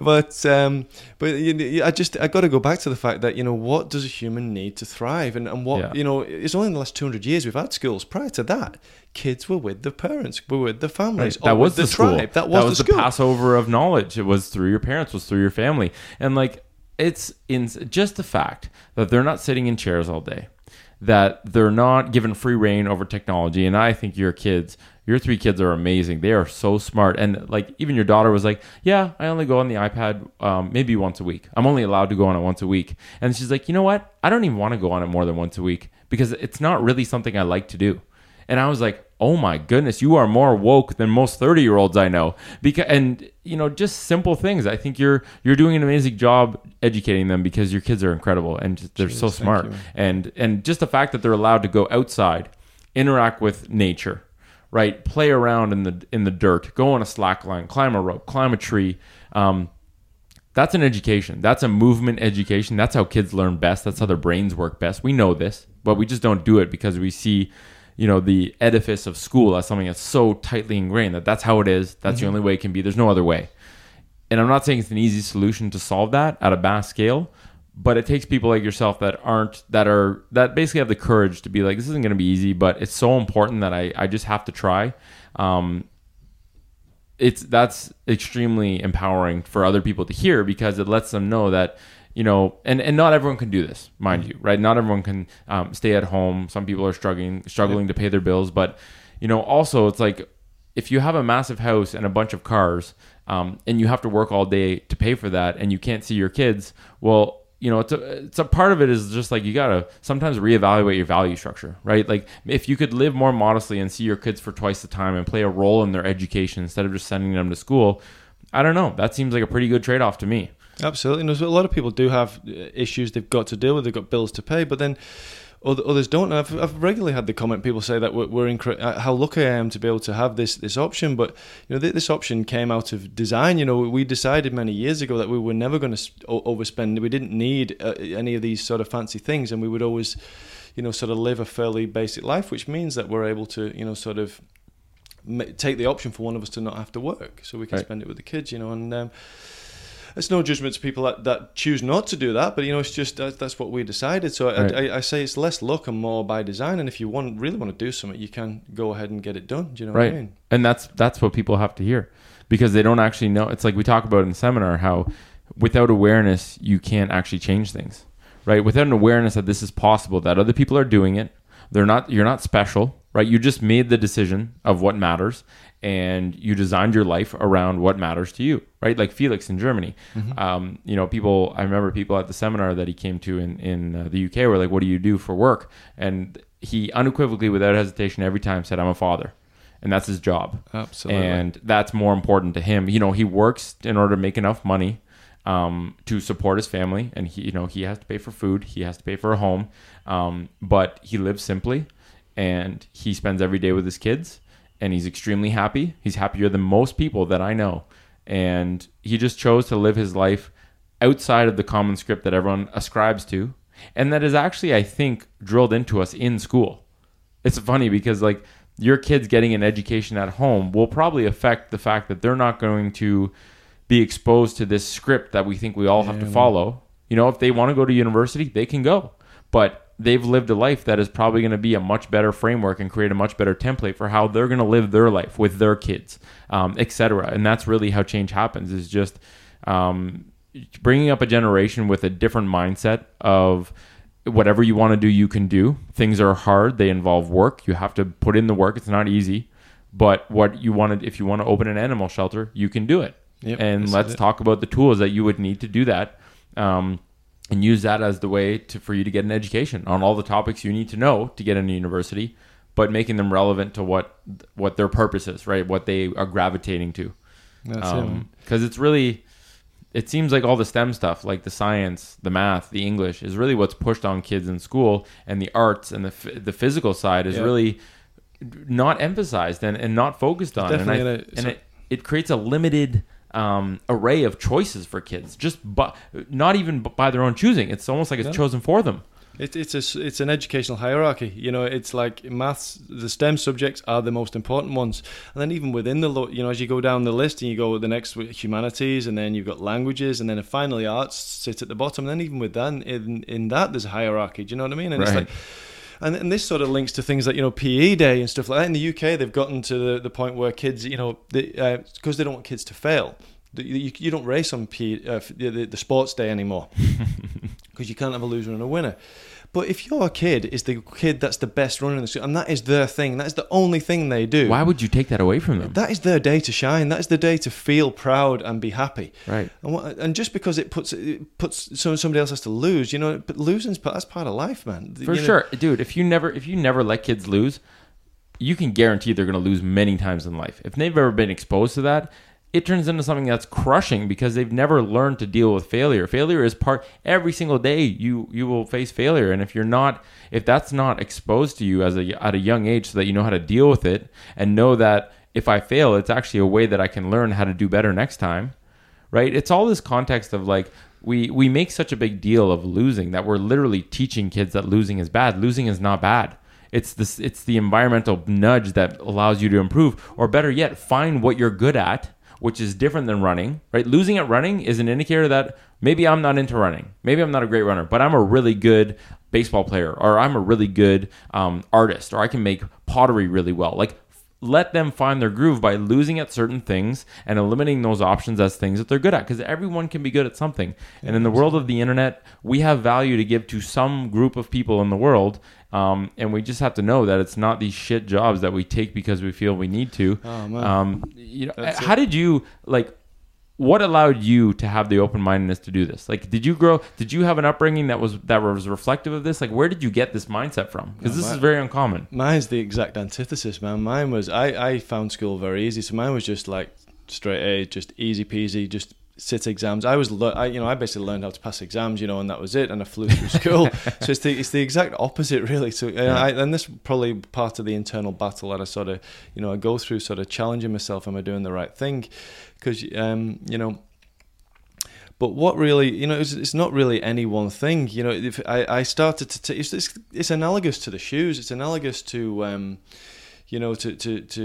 But, um, but you know, I just, I got to go back to the fact that, you know, what does a human need to thrive? And, and what, yeah. you know, it's only in the last two hundred years we've had schools. Prior to that, kids were with the parents, were with the families. Right. That was the, the tribe. That was, that was the, the Passover of knowledge. It was through your parents, was through your family. And like, it's in just the fact that they're not sitting in chairs all day, that they're not given free reign over technology. And I think your kids, your three kids are amazing. They are so smart. And like, even your daughter was like, yeah, I only go on the iPad um, maybe once a week. I'm only allowed to go on it once a week. And she's like, you know what? I don't even want to go on it more than once a week because it's not really something I like to do. And I was like, oh my goodness, you are more woke than most thirty-year-olds I know. Because, and you know, just simple things. I think you're you're doing an amazing job educating them because your kids are incredible and just, they're Jeez, so smart. And and just the fact that they're allowed to go outside, interact with nature, right? Play around in the in the dirt, go on a slack line, climb a rope, climb a tree. Um, that's an education. That's a movement education. That's how kids learn best. That's how their brains work best. We know this, but we just don't do it because we see, you know, the edifice of school as something that's so tightly ingrained that that's how it is. That's mm-hmm. the only way it can be. There's no other way. And I'm not saying it's an easy solution to solve that at a mass scale, but it takes people like yourself that aren't, that are, that basically have the courage to be like, this isn't going to be easy, but it's so important that I, I just have to try. Um, it's, that's extremely empowering for other people to hear because it lets them know that, you know, and, and not everyone can do this, mind you, right? Not everyone can um, stay at home. Some people are struggling struggling to pay their bills. But, you know, also it's like if you have a massive house and a bunch of cars, um, and you have to work all day to pay for that, and you can't see your kids, well, you know, it's a, it's a part of it is just like, you got to sometimes reevaluate your value structure, right? Like if you could live more modestly and see your kids for twice the time and play a role in their education instead of just sending them to school, I don't know. That seems like a pretty good trade-off to me. Absolutely. And a lot of people do have issues they've got to deal with. They've got bills to pay, but then others don't. And I've, I've regularly had the comment, people say that we're, we're incre- how lucky I am to be able to have this this option. But you know, th- this option came out of design. You know, we decided many years ago that we were never going to overspend. We didn't need uh, any of these sort of fancy things, and we would always, you know, sort of live a fairly basic life, which means that we're able to, you know, sort of take the option for one of us to not have to work, so we can right. spend it with the kids. You know, and. Um, It's no judgment to people that, that choose not to do that, but you know, it's just that, that's what we decided. So I, right. I, I say it's less luck and more by design. And if you want really want to do something, you can go ahead and get it done. Do you know right. what I mean? And that's that's what people have to hear, because they don't actually know. It's like we talk about in the seminar how without awareness you can't actually change things, right? Without an awareness that this is possible, that other people are doing it, they're not. You're not special, right? You just made the decision of what matters. And you designed your life around what matters to you, right? Like Felix in Germany. Mm-hmm. Um, you know, people, I remember people at the seminar that he came to in, in uh, the U K were like, what do you do for work? And he unequivocally, without hesitation, every time said, I'm a father. And that's his job. Absolutely. And that's more important to him. You know, he works in order to make enough money um, to support his family. And he, you know, he has to pay for food. He has to pay for a home. Um, but he lives simply and he spends every day with his kids. And he's extremely happy. He's happier than most people that I know. And he just chose to live his life outside of the common script that everyone ascribes to. And that is actually, I think, drilled into us in school. It's funny because like your kids getting an education at home will probably affect the fact that they're not going to be exposed to this script that we think we all have yeah. to follow. You know, if they want to go to university, they can go. But they've lived a life that is probably going to be a much better framework and create a much better template for how they're going to live their life with their kids, um, et cetera. And that's really how change happens, is just um, bringing up a generation with a different mindset of whatever you want to do, you can do. Things are hard. They involve work. You have to put in the work. It's not easy. But what you want to, if you want to open an animal shelter, you can do it. Yep, and let's talk about the tools that you would need to do that. Um And use that as the way to, for you to get an education on all the topics you need to know to get into university, but making them relevant to what what their purpose is, right? What they are gravitating to. That's um, it. Because it's really, it seems like all the STEM stuff, like the science, the math, the English, is really what's pushed on kids in school, and the arts and the the physical side is yeah. really not emphasized and, and not focused on. Definitely and I, gonna, so- and it, it creates a limited Um, array of choices for kids, just bu- not even by their own choosing. It's almost like it's no. chosen for them. It, it's a, it's an educational hierarchy. You know, it's like maths, the STEM subjects are the most important ones. And then even within the, you know, as you go down the list and you go with the next humanities, and then you've got languages, and then finally arts sit at the bottom. And then even with that, in, in that, there's a hierarchy. Do you know what I mean? And right. it's like... And, and this sort of links to things like, you know, P E day and stuff like that. In the U K, they've gotten to the, the point where kids, you know, because they, uh, they don't want kids to fail. You, you don't race on P E, uh, the, the sports day anymore because you can't have a loser and a winner. But if your kid is the kid that's the best runner in the school, and that is their thing, that is the only thing they do. Why would you take that away from them? That is their day to shine. That is the day to feel proud and be happy. Right. And, what, and just because it puts it puts so somebody else has to lose, you know, but losing's that's part of life, man. For you know, sure, dude. If you never if you never let kids lose, you can guarantee they're going to lose many times in life. If they've ever been exposed to that, it turns into something that's crushing because they've never learned to deal with failure. Failure is part, every single day you you will face failure. And if you're not, if that's not exposed to you as a at a young age so that you know how to deal with it and know that if I fail, it's actually a way that I can learn how to do better next time, right? It's all this context of like, we, we make such a big deal of losing that we're literally teaching kids that losing is bad. Losing is not bad. It's this, it's the environmental nudge that allows you to improve, or better yet, find what you're good at, which is different than running, right? Losing at running is an indicator that maybe I'm not into running. Maybe I'm not a great runner, but I'm a really good baseball player, or I'm a really good um, artist, or I can make pottery really well. Like, let them find their groove by losing at certain things and eliminating those options as things that they're good at, because everyone can be good at something. And in the world of the internet, we have value to give to some group of people in the world. Um, and we just have to know that it's not these shit jobs that we take because we feel we need to. Oh, man. Um, you know, That's how it. did you like? What allowed you to have the open-mindedness to do this? Like, did you grow? Did you have an upbringing that was that was reflective of this? Like, where did you get this mindset from? Because no, this mine, is very uncommon. Mine's the exact antithesis, man. Mine was I, I found school very easy, so mine was just like straight A, just easy peasy, just. Sit exams. I was, I, you know, I basically learned how to pass exams, you know, and that was it. And I flew through school. So it's the, it's the exact opposite, really. So and, yeah. I, and this probably part of the internal battle that I sort of, you know, I go through, sort of challenging myself: am I doing the right thing? Because, um, you know. But what really, you know, it's, it's not really any one thing. You know, if I, I started to, t- it's, it's it's analogous to the shoes. It's analogous to, um, you know, to to to.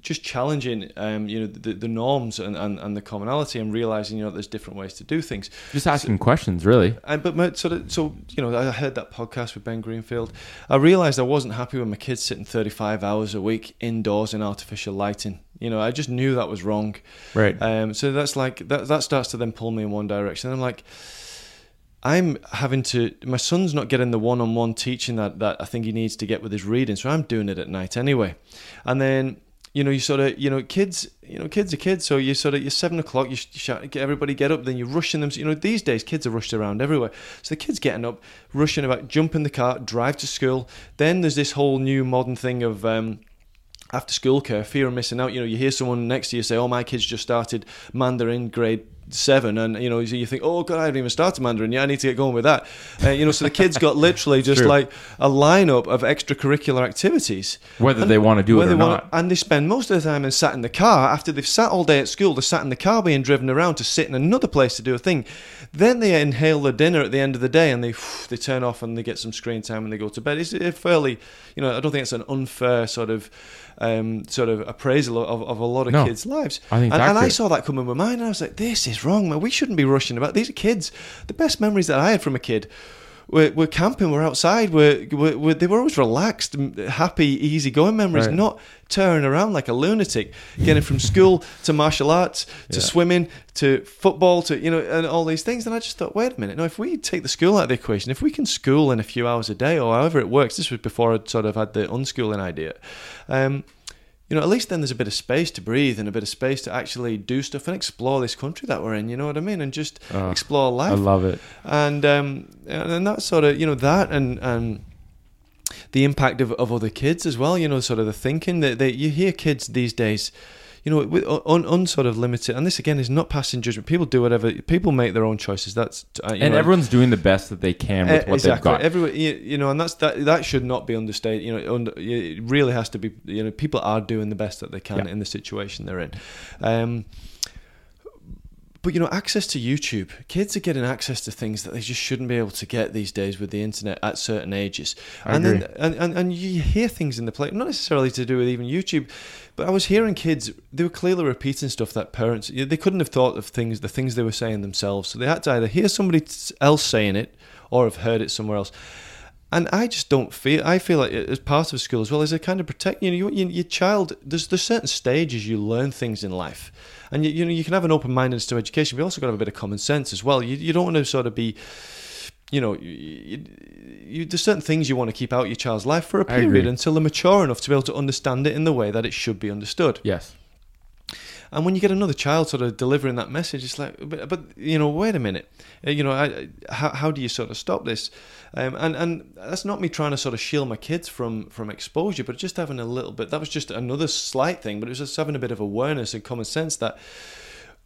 just challenging um, you know, the, the norms and, and, and the commonality, and realizing, you know, there's different ways to do things. Just asking so, questions, really. And but my, so that, so you know, I heard that podcast with Ben Greenfield. I realized I wasn't happy with my kids sitting thirty-five hours a week indoors in artificial lighting. You know, I just knew that was wrong. Right. Um. So that's like that. That starts to then pull me in one direction. I'm like, I'm having to, my son's not getting the one-on-one teaching that that I think he needs to get with his reading. So I'm doing it at night anyway, and then. You know, you sort of, you know, kids, you know, kids are kids. So you sort of, you're seven o'clock, you shout, get everybody get up, then you're rushing them. So, you know, these days kids are rushed around everywhere. So the kids getting up, rushing about, jump in the car, drive to school. Then there's this whole new modern thing of um, after school care, fear of missing out. You know, you hear someone next to you say, oh, my kid's just started Mandarin grade seven, and you know, you think, oh god, I haven't even started Mandarin. Yeah, I need to get going with that. Uh, you know, so the kids got literally just True. like a lineup of extracurricular activities, whether and, they want to do it or not. To, and they spend most of the time in sat in the car. After they've sat all day at school, they're sat in the car being driven around to sit in another place to do a thing. Then they inhale their dinner at the end of the day, and they they turn off and they get some screen time and they go to bed. It's a fairly, you know, I don't think it's an unfair sort of um, sort of appraisal of, of a lot of no, kids' lives. I think and, and I saw that come in my mind, and I was like, this is wrong, man. We shouldn't be rushing about. These are kids. The best memories that I had from a kid were, were camping, were outside, were, were, were they were always relaxed, happy, easygoing memories, right. Not tearing around like a lunatic, getting from school to martial arts to yeah. swimming to football to, you know, and all these things. And I just thought, wait a minute, no, if we take the school out of the equation, if we can school in a few hours a day or however it works, this was before I'd sort of had the unschooling idea. Um, You know, at least then there's a bit of space to breathe and a bit of space to actually do stuff and explore this country that we're in, you know what I mean? And just oh, explore life. I love it. And um, and that sort of, you know, that and and the impact of, of other kids as well, you know, sort of the thinking that they, you hear kids these days, you know, with un, un sort of limited, and this again is not passing judgment. People do whatever, people make their own choices. That's uh, you and know, everyone's doing the best that they can with uh, what exactly. they've got. Everyone, you, you know, and that's that. That should not be understated. You know, under, it really has to be. You know, people are doing the best that they can yeah. in the situation they're in. Um, But, you know, access to YouTube. Kids are getting access to things that they just shouldn't be able to get these days with the internet at certain ages. I and agree. Then, and, and, and you hear things in the play, not necessarily to do with even YouTube, but I was hearing kids, they were clearly repeating stuff that parents, they couldn't have thought of things, the things they were saying themselves. So they had to either hear somebody else saying it or have heard it somewhere else. And I just don't feel, I feel like as part of school as well, is a kind of protect, you know, you, you, your child, there's, there's certain stages you learn things in life. And, you, you know, you can have an open-mindedness to education, but you also got to have a bit of common sense as well. You, you don't want to sort of be, you know, you, you, there's certain things you want to keep out of your child's life for a period until they're mature enough to be able to understand it in the way that it should be understood. Yes. And when you get another child sort of delivering that message, it's like, but, but you know, wait a minute, you know, I, how, how do you sort of stop this? Um, and and that's not me trying to sort of shield my kids from from exposure, but just having a little bit. That was just another slight thing, but it was just having a bit of awareness and common sense that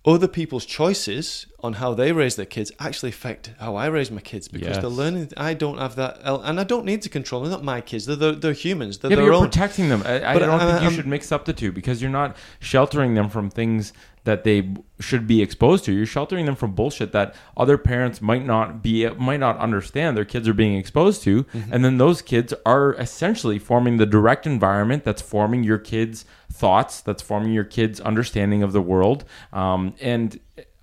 other people's choices on how they raise their kids actually affect how I raise my kids, because yes. they're learning. I don't have that, and I don't need to control them. They're not my kids. They're they're, they're humans. They're yeah, their but you're own. Protecting them. I, I don't I, think you I'm, should mix up the two, because you're not sheltering them from things that they should be exposed to. You're sheltering them from bullshit that other parents might not be, might not understand their kids are being exposed to. Mm-hmm. And then those kids are essentially forming the direct environment that's forming your kids' thoughts, that's forming your kids' understanding of the world. Um, and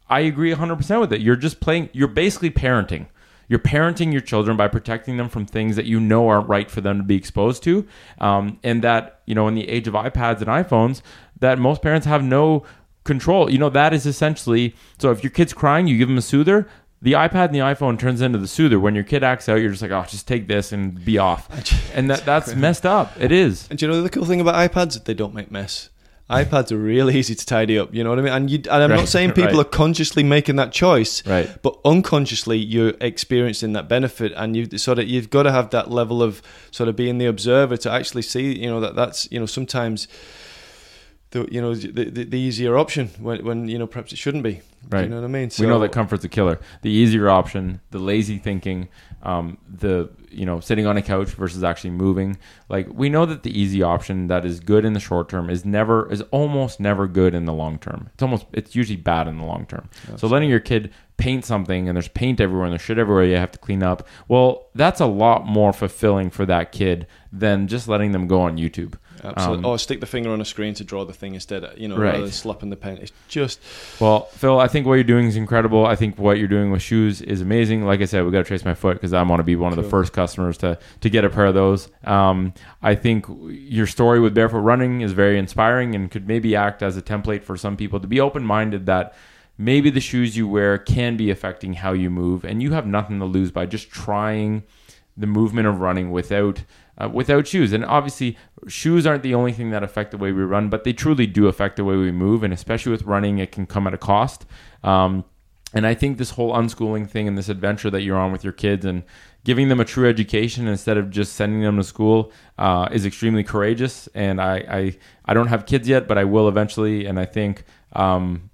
I agree one hundred percent with it. You're just playing, you're basically parenting. You're parenting your children by protecting them from things that you know aren't right for them to be exposed to. Um, and that, you know, in the age of iPads and iPhones, that most parents have no control. You know, that is essentially, so if your kid's crying, you give them a soother. The iPad and the iPhone turns into the soother. When your kid acts out, you're just like, oh, just take this and be off. And that that's messed up. It is. And do you know the cool thing about iPads? They don't make mess. iPads are really easy to tidy up, you know what I mean? And, you, and I'm right, not saying people right. are consciously making that choice, right. but unconsciously you're experiencing that benefit, and you sort of you've got to have that level of sort of being the observer to actually see, you know, that that's, you know, sometimes the, you know, the, the, the easier option when, when, you know, perhaps it shouldn't be. Right. You know what I mean? So, we know that comfort's a killer. The easier option, the lazy thinking, um, the, you know, sitting on a couch versus actually moving. Like, we know that the easy option that is good in the short term is never, is almost never good in the long term. It's almost, it's usually bad in the long term. That's so letting your kid paint something, and there's paint everywhere and there's shit everywhere you have to clean up. Well, that's a lot more fulfilling for that kid than just letting them go on YouTube. Absolutely. Um, or stick the finger on a screen to draw the thing instead, you know, right. rather than slapping the pen. It's just... Well, Phil, I think what you're doing is incredible. I think what you're doing with shoes is amazing. Like I said, we got to trace my foot because I want to be one cool. of the first customers to to get a pair of those. Um, I think your story with barefoot running is very inspiring and could maybe act as a template for some people to be open-minded that maybe the shoes you wear can be affecting how you move, and you have nothing to lose by just trying the movement of running without... Uh, without shoes. And obviously shoes aren't the only thing that affect the way we run, but they truly do affect the way we move, and especially with running it can come at a cost. Um, and I think this whole unschooling thing and this adventure that you're on with your kids and giving them a true education instead of just sending them to school uh, is extremely courageous, and I, I I don't have kids yet, but I will eventually, and I think um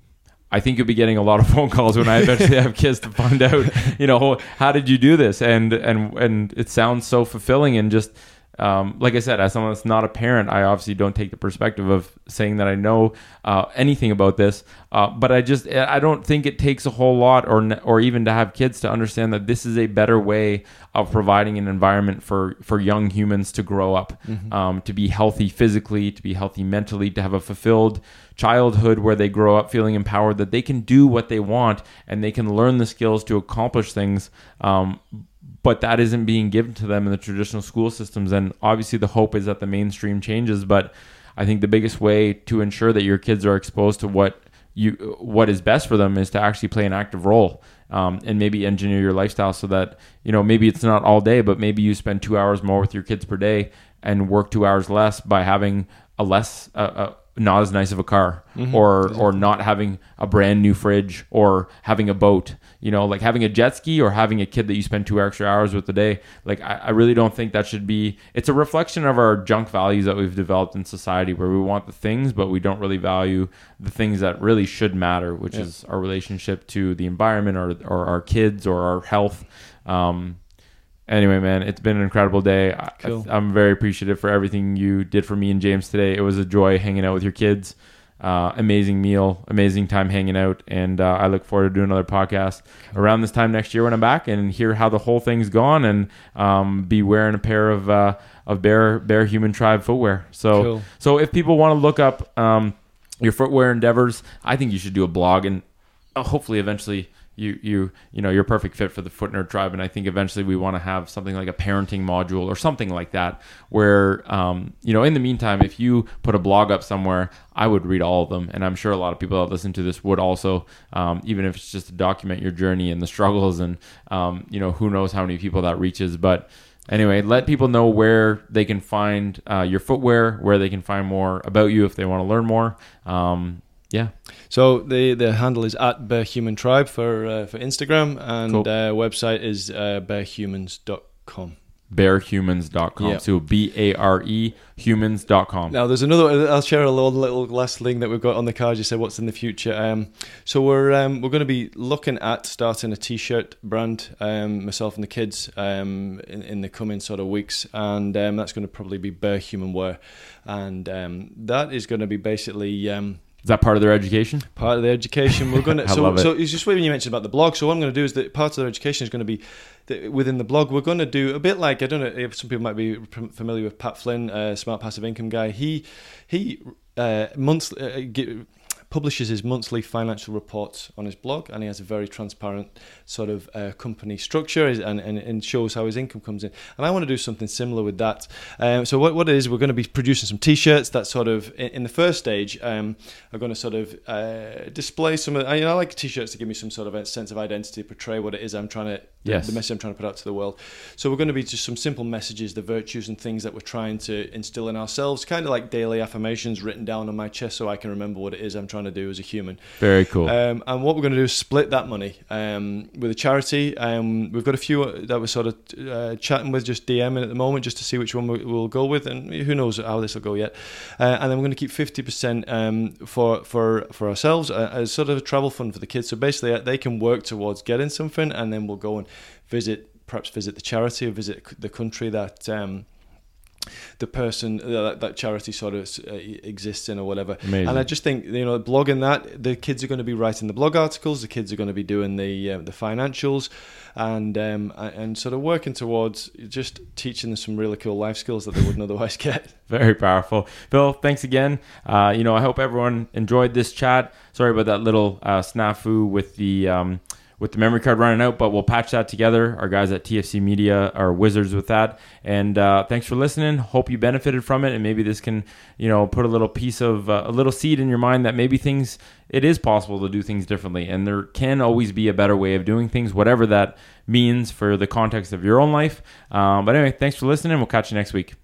I think you'll be getting a lot of phone calls when I eventually have kids to find out, you know, how did you do this? And and and it sounds so fulfilling. And just, um, like I said, as someone that's not a parent, I obviously don't take the perspective of saying that I know uh, anything about this. Uh, but I just, I don't think it takes a whole lot or or even to have kids to understand that this is a better way of providing an environment for, for young humans to grow up, mm-hmm. um, to be healthy physically, to be healthy mentally, to have a fulfilled childhood where they grow up feeling empowered that they can do what they want and they can learn the skills to accomplish things. Um, but that isn't being given to them in the traditional school systems. And obviously the hope is that the mainstream changes, but I think the biggest way to ensure that your kids are exposed to what you, what is best for them is to actually play an active role, um, and maybe engineer your lifestyle so that, you know, maybe it's not all day, but maybe you spend two hours more with your kids per day and work two hours less by having a less, uh, uh, not as nice of a car, mm-hmm. or or not having a brand new fridge, or having a boat, you know, like having a jet ski or having a kid that you spend two extra hours with a day. Like, I, I really don't think that should be, it's a reflection of our junk values that we've developed in society where we want the things, but we don't really value the things that really should matter, which yeah. is our relationship to the environment, or, or our kids, or our health. Um, Anyway, man, it's been an incredible day. Cool. I, I'm very appreciative for everything you did for me and James today. It was a joy hanging out with your kids. Uh, amazing meal, amazing time hanging out. And uh, I look forward to doing another podcast around this time next year when I'm back and hear how the whole thing's gone, and um, be wearing a pair of uh, of Bare, Bare Human Tribe footwear. So, cool. So if people want to look up um, your footwear endeavors, I think you should do a blog, and hopefully eventually... You you you know you're a perfect fit for the Foot Nerd Tribe, and I think eventually we want to have something like a parenting module or something like that, where um you know in the meantime, if you put a blog up somewhere, I would read all of them, and I'm sure a lot of people that listen to this would also, um, even if it's just to document your journey and the struggles, and um you know who knows how many people that reaches. But anyway, let people know where they can find uh, your footwear, where they can find more about you if they want to learn more. Um, Yeah. So the, the handle is at Bare Human Tribe for uh, for Instagram, and cool. uh, website is uh, bear humans dot com. bear humans dot com. Yep. So B A R E humans dot com. Now there's another, I'll share a little, little last thing that we've got on the card. You said what's in the future. Um, so we're um, we're going to be looking at starting a t-shirt brand, um, myself and the kids, um, in, in the coming sort of weeks, and um, that's going to probably be Bare Human Wear, and um, that is going to be basically... Um, Is that part of their education? Part of their education. We're going to. I so, love it. So it's just when you mentioned about the blog. So what I'm going to do is that part of their education is going to be that within the blog. We're going to do a bit like, I don't know if some people might be familiar with Pat Flynn, uh, smart passive income guy. He he uh, monthly. Uh, publishes his monthly financial reports on his blog, and he has a very transparent sort of uh, company structure and, and, and shows how his income comes in. And I want to do something similar with that. Um, so what, what it is, we're going to be producing some T-shirts that sort of, in, in the first stage, um, are going to sort of uh, display some of, you know, I like T-shirts to give me some sort of a sense of identity, portray what it is I'm trying to, yes. the, the message I'm trying to put out to the world. So we're going to be just some simple messages, the virtues and things that we're trying to instill in ourselves, kind of like daily affirmations written down on my chest so I can remember what it is I'm trying to do as a human. Very cool. Um, and what we're going to do is split that money um, with a charity. Um, we've got a few that we're sort of uh, chatting with, just DMing at the moment, just to see which one we, we'll go with, and who knows how this will go yet. Uh, and then we're going to keep fifty percent um, for, for, for ourselves uh, as sort of a travel fund for the kids. So basically they can work towards getting something, and then we'll go and visit, perhaps visit the charity or visit the country that... Um, the person that, that charity sort of exists in or whatever. Amazing. And I just think, you know, blogging that, the kids are going to be writing the blog articles, the kids are going to be doing the uh, the financials, and um, and sort of working towards just teaching them some really cool life skills that they wouldn't otherwise get. Very powerful. Phil, thanks again. Uh, you know, I hope everyone enjoyed this chat. Sorry about that little uh, snafu with the... Um, with the memory card running out, but we'll patch that together. Our guys at T F C Media are wizards with that. And uh, thanks for listening. Hope you benefited from it, and maybe this can, you know, put a little piece of uh, a little seed in your mind that maybe things, it is possible to do things differently, and there can always be a better way of doing things, whatever that means for the context of your own life. Um, but anyway, thanks for listening. We'll catch you next week.